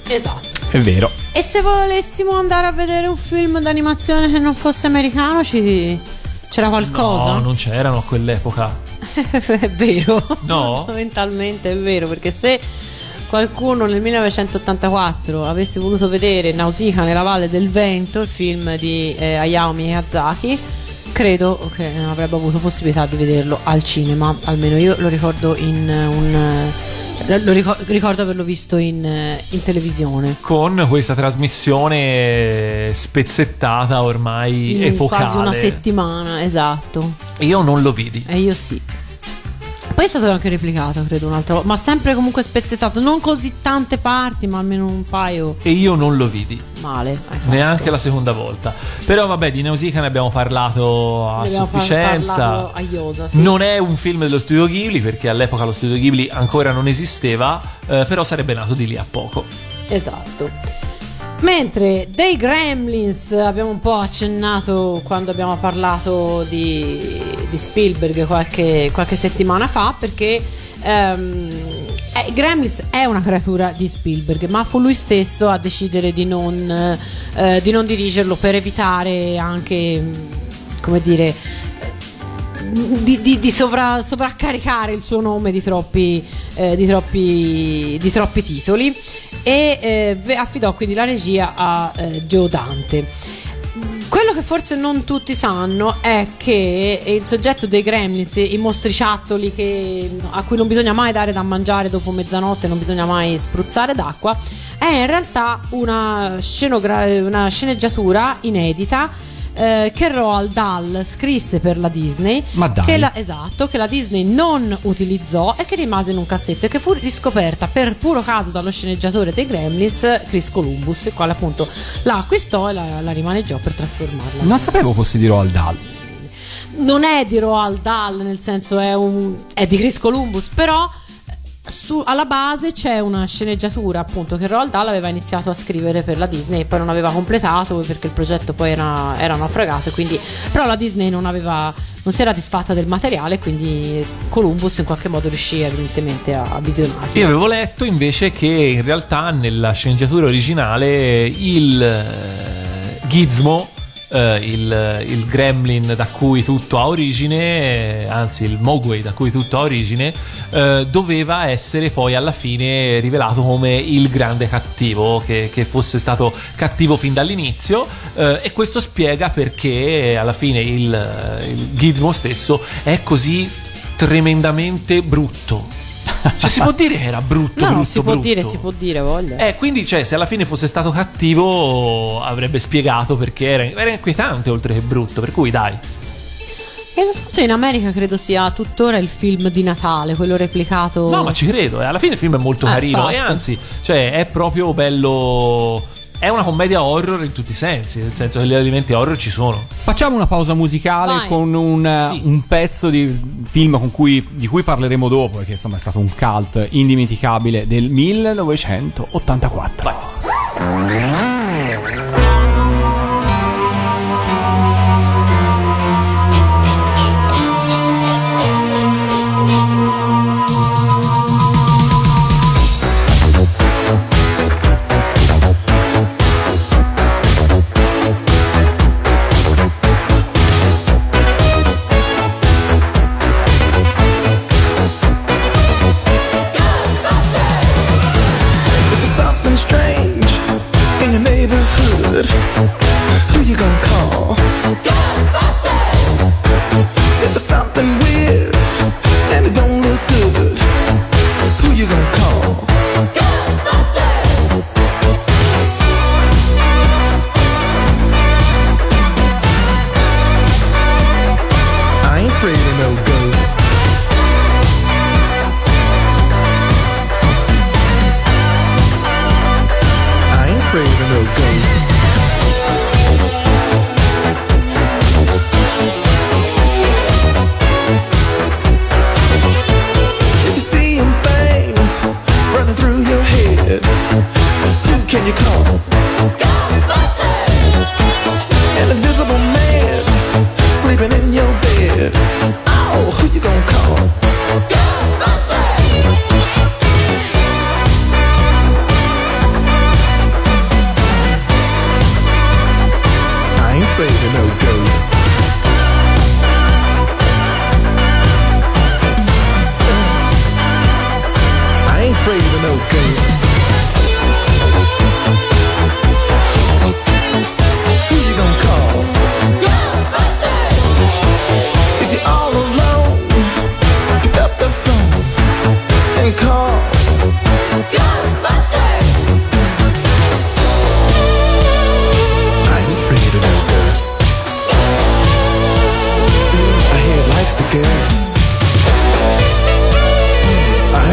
Esatto, è vero. E se volessimo andare a vedere un film d'animazione che non fosse americano, ci... c'era qualcosa? No, non c'erano a quell'epoca. È vero. No? Fondamentalmente è vero, perché se qualcuno nel millenovecentottantaquattro avesse voluto vedere Nausicaa nella Valle del Vento, il film di eh, Hayao Miyazaki, credo che non avrebbe avuto possibilità di vederlo al cinema, almeno io lo ricordo in un... Lo ricordo, ricordo averlo visto in, in televisione, con questa trasmissione spezzettata ormai in epocale, quasi una settimana, esatto. Io non lo vidi. E io sì. Poi è stato anche replicato, credo, un'altra volta, ma sempre comunque spezzettato, non così tante parti, ma almeno un paio. E io non lo vidi. Male. Neanche la seconda volta. Però vabbè, di Nausicaa ne abbiamo parlato a ne abbiamo sufficienza. Parlato a Yoda, sì. Non è un film dello studio Ghibli, perché all'epoca lo studio Ghibli ancora non esisteva, eh, però sarebbe nato di lì a poco. Esatto. Mentre dei Gremlins abbiamo un po' accennato quando abbiamo parlato di, di Spielberg qualche, qualche settimana fa, perché um, eh, Gremlins è una creatura di Spielberg, ma fu lui stesso a decidere di non, eh, di non dirigerlo, per evitare anche, come dire, di, di, di sovra, sovraccaricare il suo nome di troppi, eh, di troppi, di troppi titoli, e eh, affidò quindi la regia a eh, Joe Dante. Quello che forse non tutti sanno è che il soggetto dei Gremlins, i mostriciattoli che, a cui non bisogna mai dare da mangiare dopo mezzanotte, non bisogna mai spruzzare d'acqua, è in realtà una, scenogra- una sceneggiatura inedita eh, che Roald Dahl scrisse per la Disney, Ma dai. Che la, esatto, che la Disney non utilizzò e che rimase in un cassetto, e che fu riscoperta per puro caso dallo sceneggiatore dei Gremlins, Chris Columbus, il quale appunto la acquistò e la, la rimaneggiò per trasformarla. Non sapevo fosse di Roald Dahl. Non è di Roald Dahl, nel senso è, un, è di Chris Columbus, però su, alla base c'è una sceneggiatura appunto che Roald Dahl aveva iniziato a scrivere per la Disney e poi non aveva completato perché il progetto poi era, era naufragato, quindi, però la Disney non aveva, non si era disfatta del materiale, quindi Columbus in qualche modo riuscì evidentemente a, a visionarlo. Io avevo letto invece che in realtà nella sceneggiatura originale il eh, Gizmo, Uh, il, il gremlin da cui tutto ha origine, anzi il Mogwai da cui tutto ha origine, uh, doveva essere poi alla fine rivelato come il grande cattivo, che, che fosse stato cattivo fin dall'inizio, uh, e questo spiega perché alla fine il, il Gizmo stesso è così tremendamente brutto. Cioè, si può dire che era brutto? No, brutto, si può brutto. dire, si può dire, voglia. Eh, quindi, cioè, se alla fine fosse stato cattivo, avrebbe spiegato perché era, era inquietante oltre che brutto. Per cui, dai. E tutto in America credo sia tuttora il film di Natale, quello replicato. No, ma ci credo. Alla fine il film è molto eh, carino. Infatti. E anzi, cioè, è proprio bello. È una commedia horror in tutti i sensi, nel senso che gli elementi horror ci sono. Facciamo una pausa musicale. Vai. Con un, sì. un pezzo di film con cui, di cui parleremo dopo, perché insomma è stato un cult indimenticabile del millenovecentottantaquattro. Vai. I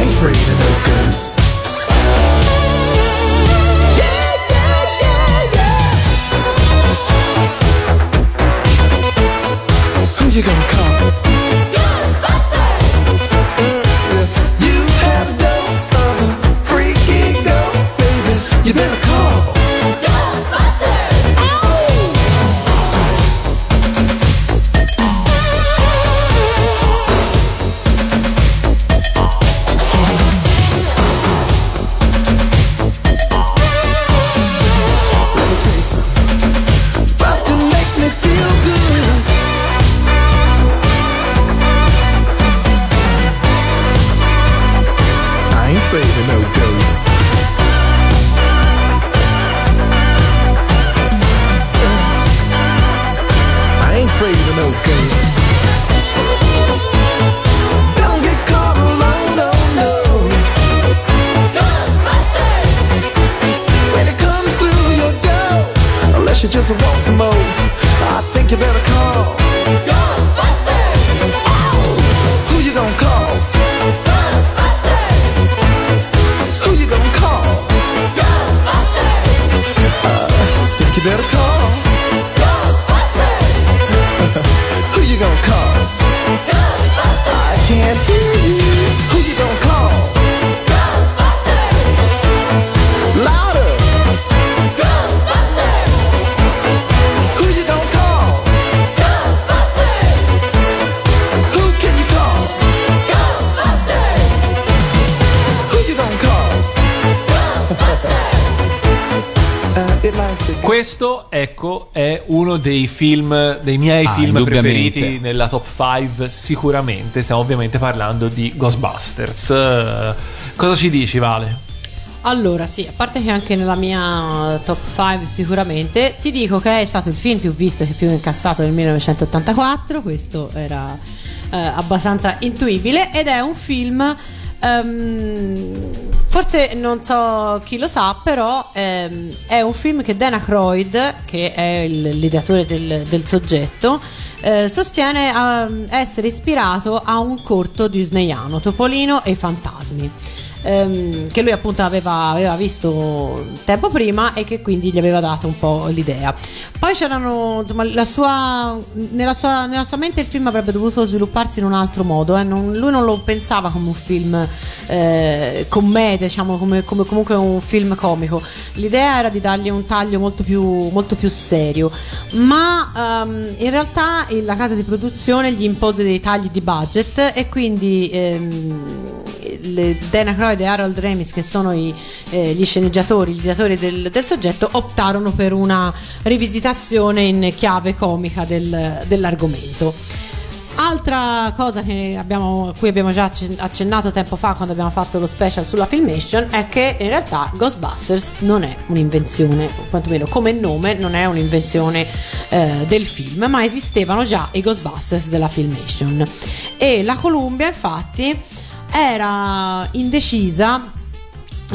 ain't afraid of no ghosts. afraid of no ghosts. I ain't afraid of no ghosts. Don't get caught alone, oh no. Ghostbusters! When it comes through your door, unless you just want some more, I think you better call Ghostbusters! Oh! Who you gonna call? Better call Ghostbusters. Who you gonna call? Ghostbusters. I can't hear you. Who you gonna call? Ghostbusters. Louder. Ghostbusters. Who you gonna call? Ghostbusters. Who can you call? Ghostbusters. Who you gonna call? Ghostbusters. Questo, ecco, è uno dei film, dei miei ah, film preferiti nella top cinque sicuramente. Stiamo ovviamente parlando di Ghostbusters. Uh, cosa ci dici, Vale? Allora, sì, a parte che anche nella mia top cinque sicuramente, ti dico che è stato il film più visto e più incassato nel millenovecentottantaquattro. Questo era eh, abbastanza intuibile ed è un film... Um, forse non so chi lo sa, però um, è un film che Dana Croyd, che è il, l'ideatore del, del soggetto, eh, sostiene um, essere ispirato a un corto disneyano, Topolino e i fantasmi, um, che lui appunto aveva, aveva visto tempo prima e che quindi gli aveva dato un po' l'idea. Poi c'erano, insomma, la sua, nella, sua, nella sua mente il film avrebbe dovuto svilupparsi in un altro modo, eh? non, lui non lo pensava come un film eh, commedia, diciamo, come, come comunque un film comico. L'idea era di dargli un taglio molto più, molto più serio, ma um, in realtà la casa di produzione gli impose dei tagli di budget e quindi ehm, le, Dana Croyd e Harold Ramis, che sono i, eh, gli sceneggiatori, gli ideatori del, del soggetto, optarono per una rivisitazione in chiave comica del, dell'argomento. Altra cosa che abbiamo, a cui abbiamo già accennato tempo fa quando abbiamo fatto lo special sulla Filmation, è che in realtà Ghostbusters non è un'invenzione, quantomeno come nome non è un'invenzione eh, del film, ma esistevano già i Ghostbusters della Filmation e la Columbia infatti era indecisa,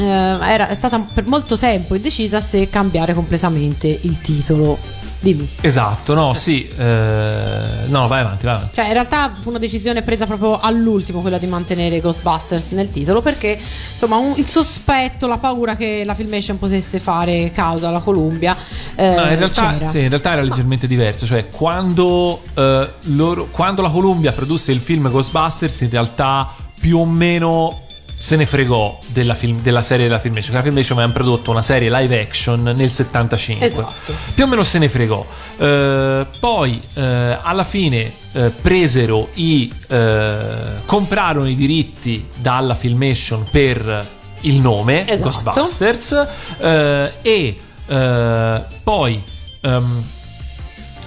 era stata per molto tempo indecisa se cambiare completamente il titolo. Dimmi. Esatto, no, sì, eh, no, vai avanti, vai avanti. Cioè, in realtà fu una decisione presa proprio all'ultimo, quella di mantenere Ghostbusters nel titolo, perché insomma un, il sospetto, la paura che la Filmation potesse fare causa alla Columbia. Eh, no, in realtà, sì, in realtà era leggermente Ma... diverso. Cioè, quando, eh, loro, quando la Columbia produsse il film Ghostbusters, in realtà più o meno se ne fregò della, film, della serie della Filmation. La Filmation aveva prodotto una serie live action nel settantacinque. Esatto. Più o meno se ne fregò. Eh, poi eh, alla fine eh, presero i eh, comprarono i diritti dalla Filmation per il nome, esatto, Ghostbusters. Eh, e eh, poi um,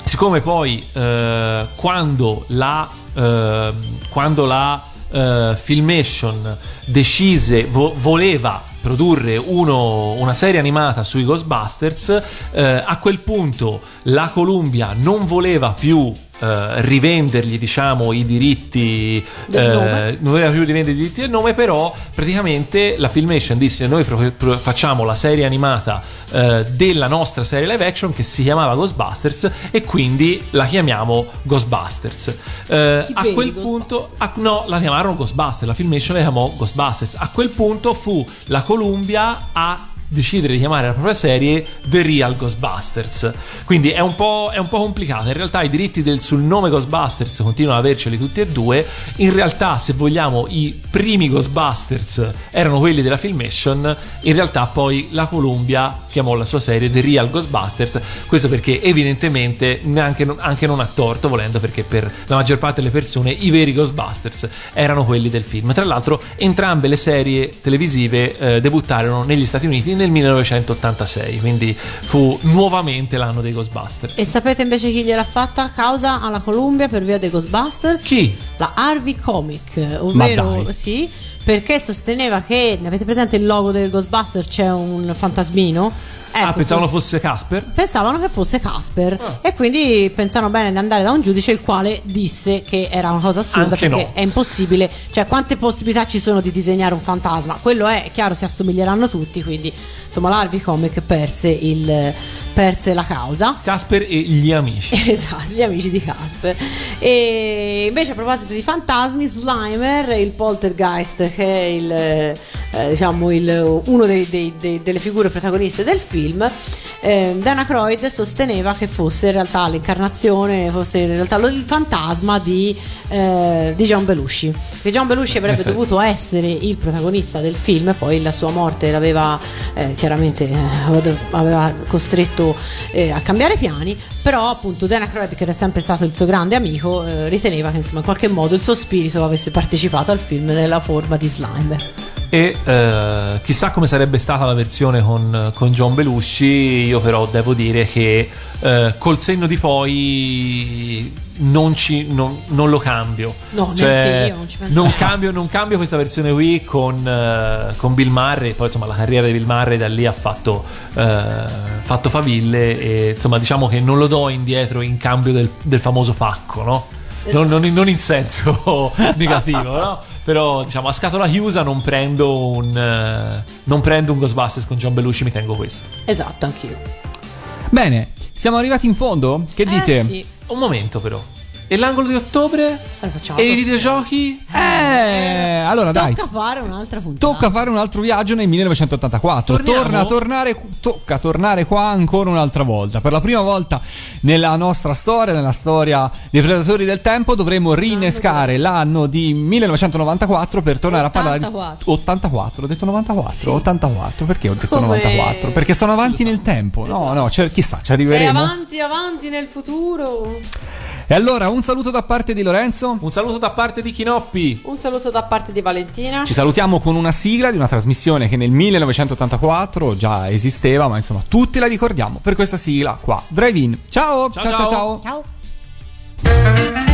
siccome poi eh, quando la eh, quando la Uh, Filmation decise vo- voleva produrre uno, una serie animata sui Ghostbusters, uh, a quel punto la Columbia non voleva più uh, rivendergli, diciamo, i diritti del nome. Uh, non voleva più rivendere i diritti del nome, però praticamente la Filmation disse: noi pro- pro- facciamo la serie animata uh, della nostra serie live action che si chiamava Ghostbusters e quindi la chiamiamo Ghostbusters. Uh, a quel punto a, no, la chiamarono Ghostbusters, la Filmation la chiamò Ghostbusters. A quel punto fu la Columbia a decidere di chiamare la propria serie The Real Ghostbusters. Quindi è un po', è un po' complicato. In realtà i diritti del, sul nome Ghostbusters continuano ad averceli tutti e due. In realtà, se vogliamo, i primi Ghostbusters erano quelli della Filmation. In realtà poi la Columbia chiamò la sua serie The Real Ghostbusters. Questo perché evidentemente, neanche, anche non a torto volendo, perché per la maggior parte delle persone i veri Ghostbusters erano quelli del film. Tra l'altro entrambe le serie televisive eh, debuttarono negli Stati Uniti nel millenovecentottantasei, quindi fu nuovamente l'anno dei Ghostbusters. E sapete invece chi gliel'ha fatta causa alla Columbia per via dei Ghostbusters? Chi? La Harvey Comic, ovvero sì, perché sosteneva che, avete presente il logo del Ghostbuster, c'è un fantasmino? Ecco, ah, pensavano così. fosse Casper? Pensavano che fosse Casper, ah. E quindi pensarono bene di andare da un giudice, il quale disse che era una cosa assurda. Anche perché no. È impossibile, cioè quante possibilità ci sono di disegnare un fantasma? Quello è chiaro, si assomiglieranno tutti, quindi insomma l'Harvey Comic perse, il, perse la causa. Casper e gli amici. Esatto, gli amici di Casper. E invece a proposito di fantasmi, Slimer, il poltergeist, che è il, eh, diciamo il, uno dei, dei, dei, delle figure protagoniste del film, Film. Eh, Dana Croyd sosteneva che fosse in realtà l'incarnazione, fosse in realtà lo, il fantasma di, eh, di John Belushi, che John Belushi avrebbe dovuto essere il protagonista del film, e poi la sua morte l'aveva eh, chiaramente eh, aveva costretto eh, a cambiare piani, però appunto Dana Croyd, che era sempre stato il suo grande amico, eh, riteneva che insomma in qualche modo il suo spirito avesse partecipato al film nella forma di Slimer. E eh, chissà come sarebbe stata la versione con, con John Belushi. Io però devo dire che eh, col senno di poi non, ci, non, non lo cambio. No, cioè, neanche io non ci penso. Non cambio, non cambio questa versione qui con, eh, con Bill Murray. Poi insomma la carriera di Bill Murray da lì ha fatto, eh, fatto faville, e insomma diciamo che non lo do indietro in cambio del, del famoso pacco, no? Esatto. Non, non, non in senso negativo, no? Però diciamo a scatola chiusa non prendo un uh, non prendo un Ghostbusters con John Belushi, mi tengo questo. Esatto, anch'io. Bene, siamo arrivati in fondo? Che dite? Eh, sì. Un momento però. E l'angolo di ottobre? Allora, e i videogiochi? Eh, eh allora tocca dai. Tocca fare un'altra puntata. Tocca fare un altro viaggio nel millenovecentottantaquattro. Torniamo. Torna a tornare tocca tornare qua ancora un'altra volta. Per la prima volta nella nostra storia, nella storia dei predatori del tempo, dovremo rinnescare l'anno di millenovecentonovantaquattro per tornare ottantaquattro. A parlare ottantaquattro, ho detto novantaquattro, sì. ottantaquattro, perché ho detto come... novantaquattro? Perché sono avanti nel tempo. No, no, cioè, chissà, ci arriveremo. Sei avanti, avanti nel futuro. E allora un saluto da parte di Lorenzo, un saluto da parte di Kinoppi, un saluto da parte di Valentina. Ci salutiamo con una sigla di una trasmissione che nel millenovecentottantaquattro già esisteva, ma insomma tutti la ricordiamo per questa sigla qua, Drive In. Ciao ciao ciao ciao, ciao. ciao.